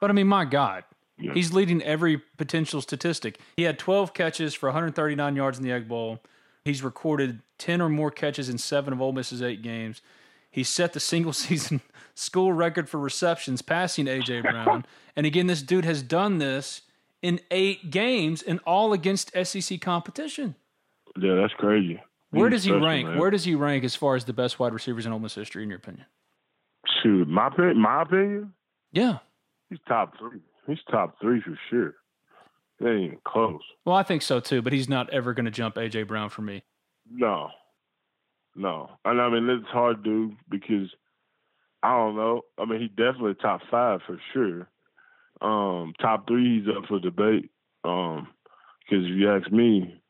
But, I mean, my God, yeah. He's leading every potential statistic. He had 12 catches for 139 yards in the Egg Bowl. He's recorded 10 or more catches in 7 of Ole Miss's 8 games. He set the single-season school record for receptions, passing A.J. Brown. And, again, this dude has done this in 8 games and all against SEC competition. Yeah, that's crazy. Where does he rank? Man. Where does he rank as far as the best wide receivers in Ole Miss history, in your opinion? Shoot, my opinion? Yeah. He's top 3. He's top 3 for sure. They ain't even close. Well, I think so too, but he's not ever going to jump A.J. Brown for me. No. And I mean, it's hard, dude, because I don't know. I mean, he's definitely top 5 for sure. Top 3, he's up for debate. Because if you ask me,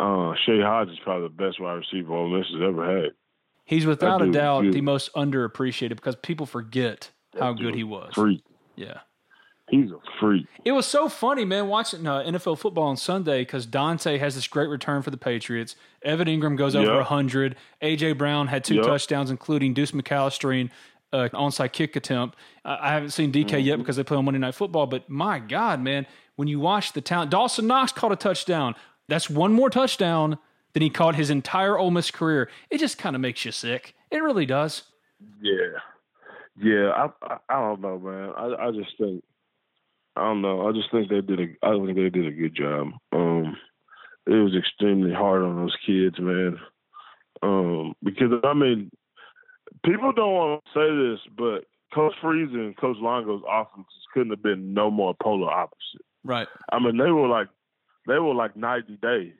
Shea Hodge is probably the best wide receiver Ole Miss has ever had. He's without a doubt the most underappreciated, because people forget how good he was. Freak. Yeah. He's a freak. It was so funny, man, watching NFL football on Sunday, because Dante has this great return for the Patriots. Evan Ingram goes over 100. A.J. Brown had 2 touchdowns, including Deuce McAllister and onside kick attempt. I haven't seen DK yet because they play on Monday Night Football, but my God, man, when you watch the talent, Dawson Knox caught a touchdown. That's one more touchdown than he caught his entire Ole Miss career. It just kind of makes you sick. It really does. Yeah. I don't know, man. I think they did a good job. It was extremely hard on those kids, man. Because I mean, people don't want to say this, but Coach Freeze and Coach Longo's offenses couldn't have been no more polar opposite. Right. I mean, they were like night and day.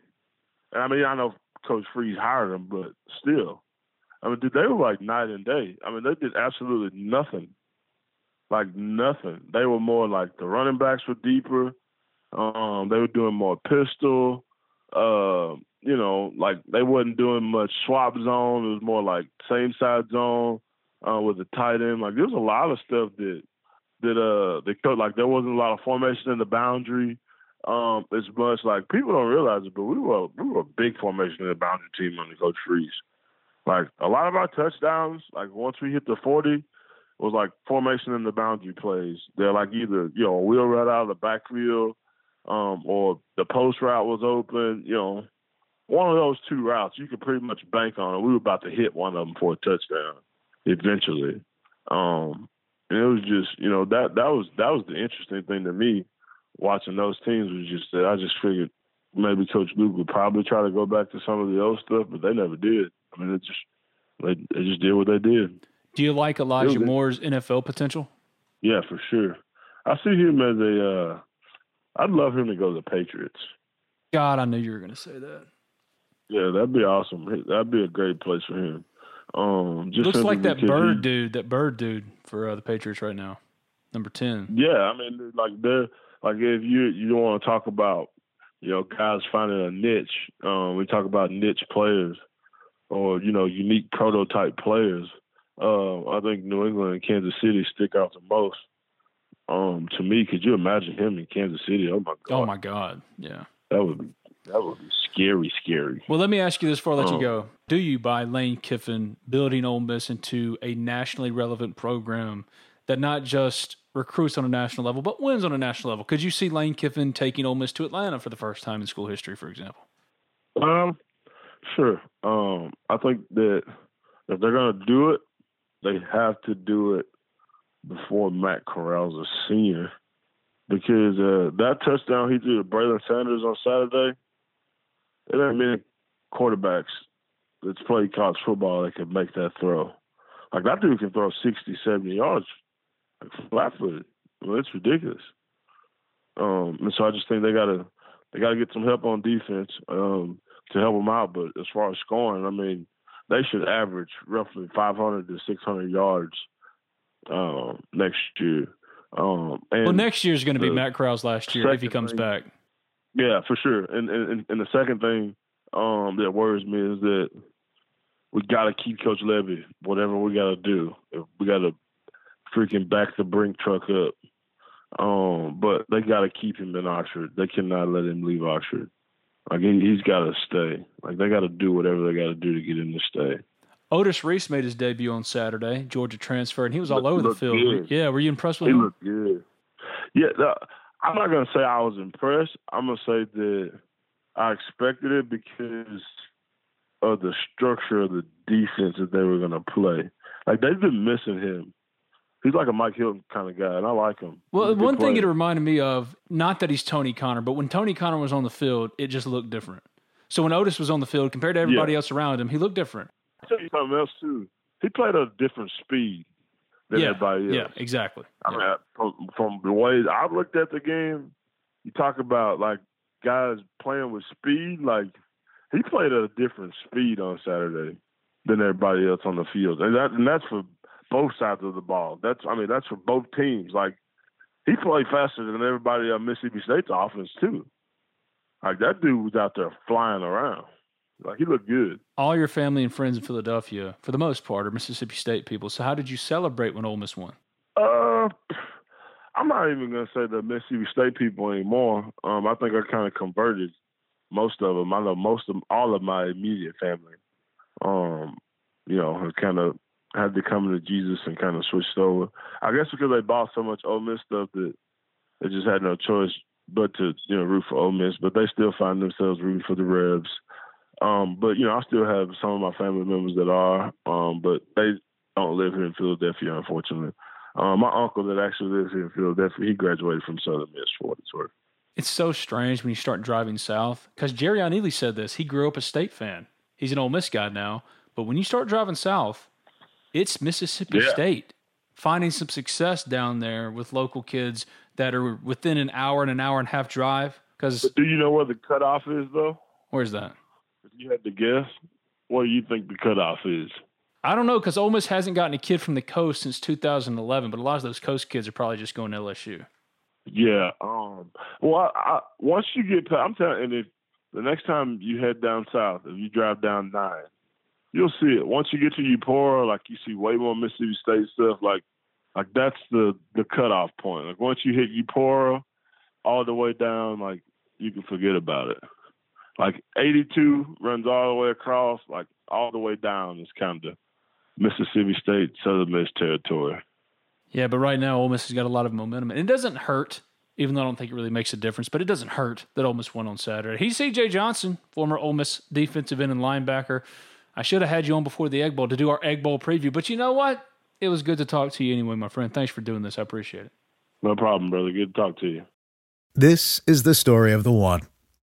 And I mean, I know Coach Freeze hired them, but still, I mean, dude, they were like night and day. I mean, they did absolutely nothing. Like nothing. They were more like the running backs were deeper. They were doing more pistol. You know, like they wasn't doing much swap zone. It was more like same side zone with the tight end. Like there was a lot of stuff that like there wasn't a lot of formation in the boundary as much. Like people don't realize it, but we were a big formation in the boundary team under Coach Reese. Like a lot of our touchdowns, like once we hit the 40. Was like formation in the boundary plays. They're like either, you know, a wheel route out of the backfield or the post route was open. You know, one of those two routes, you could pretty much bank on it. We were about to hit one of them for a touchdown eventually. And it was just, you know, that was the interesting thing to me watching those teams was just that I just figured maybe Coach Luke would probably try to go back to some of the old stuff, but they never did. I mean, they just did what they did. Do you like Elijah Moore's NFL potential? Yeah, for sure. I see him as I'd love him to go to the Patriots. God, I knew you were going to say that. Yeah, that'd be awesome. That'd be a great place for him. Just looks like that bird dude for the Patriots right now, number 10. Yeah, I mean, like if you want to talk about, you know, guys finding a niche, we talk about niche players or, you know, unique prototype players. I think New England and Kansas City stick out the most to me. Could you imagine him in Kansas City? Oh, my God. Oh, my God. Yeah. That would be scary, scary. Well, let me ask you this before I let you go. Do you buy Lane Kiffin building Ole Miss into a nationally relevant program that not just recruits on a national level but wins on a national level? Could you see Lane Kiffin taking Ole Miss to Atlanta for the first time in school history, for example? Sure. I think that if they're going to do it, they have to do it before Matt Corral's a senior because that touchdown he threw to Braylon Sanders on Saturday, there ain't many quarterbacks that's played college football that can make that throw. Like, that dude can throw 60, 70 yards, like, flat-footed. I mean, it's ridiculous. And so I just think they gotta get some help on defense to help them out. But as far as scoring, I mean, they should average roughly 500 to 600 yards next year. And next year is going to be Matt Corral's last year if he comes back. Yeah, for sure. And the second thing that worries me is that we got to keep Coach Levy, whatever we got to do. We got to freaking back the Brink truck up. But they got to keep him in Oxford. They cannot let him leave Oxford. Like, he's got to stay. Like, they got to do whatever they got to do to get him to stay. Otis Reese made his debut on Saturday, Georgia transfer, and he was all over the field. Good. Yeah, were you impressed with him? He looked good. Yeah, I'm not going to say I was impressed. I'm going to say that I expected it because of the structure of the defense that they were going to play. Like, they've been missing him. He's like a Mike Hilton kind of guy, and I like him. Well, one thing it reminded me of, not that he's Tony Connor, but when Tony Connor was on the field, it just looked different. So when Otis was on the field, compared to everybody else around him, he looked different. I'll tell you something else, too. He played at a different speed than everybody else. Yeah, exactly. I mean, from the way I've looked at the game, you talk about, like, guys playing with speed. Like, he played at a different speed on Saturday than everybody else on the field. And that's for – both sides of the ball. That's for both teams. Like, he played faster than everybody on Mississippi State's offense too. Like, that dude was out there flying around. Like, he looked good. All your family and friends in Philadelphia, for the most part, are Mississippi State people. So how did you celebrate when Ole Miss won? I'm not even gonna say the Mississippi State people anymore. I think I kind of converted most of them. I know most of them, all of my immediate family. You know, has kind of had to come to Jesus and kind of switched over. I guess because they bought so much Ole Miss stuff that they just had no choice but to, you know, root for Ole Miss. But they still find themselves rooting for the Rebs. But, you know, I still have some of my family members that are, but they don't live here in Philadelphia, unfortunately. My uncle that actually lives here in Philadelphia, he graduated from Southern Miss for what it's worth. It's so strange when you start driving south, because Jerry O'Neilley said this. He grew up a State fan. He's an Ole Miss guy now. But when you start driving south, it's Mississippi State finding some success down there with local kids that are within an hour and a half drive. But do you know where the cutoff is, though? Where's that? If you had to guess, what do you think the cutoff is? I don't know, because Ole Miss hasn't gotten a kid from the coast since 2011, but a lot of those coast kids are probably just going to LSU. Yeah. Well, I, once you get past, I'm telling you, if the next time you head down south, if you drive down 9, you'll see it. Once you get to Eupora, like you see way more Mississippi State stuff. Like that's the cutoff point. Like once you hit Eupora, all the way down, like you can forget about it. Like 82 runs all the way across, like all the way down is kind of Mississippi State, Southern Miss territory. Yeah, but right now Ole Miss has got a lot of momentum. And it doesn't hurt, even though I don't think it really makes a difference, but it doesn't hurt that Ole Miss won on Saturday. He's C.J. Johnson, former Ole Miss defensive end and linebacker. I should have had you on before the Egg Bowl to do our Egg Bowl preview, but you know what? It was good to talk to you anyway, my friend. Thanks for doing this. I appreciate it. No problem, brother. Good to talk to you. This is the story of the one.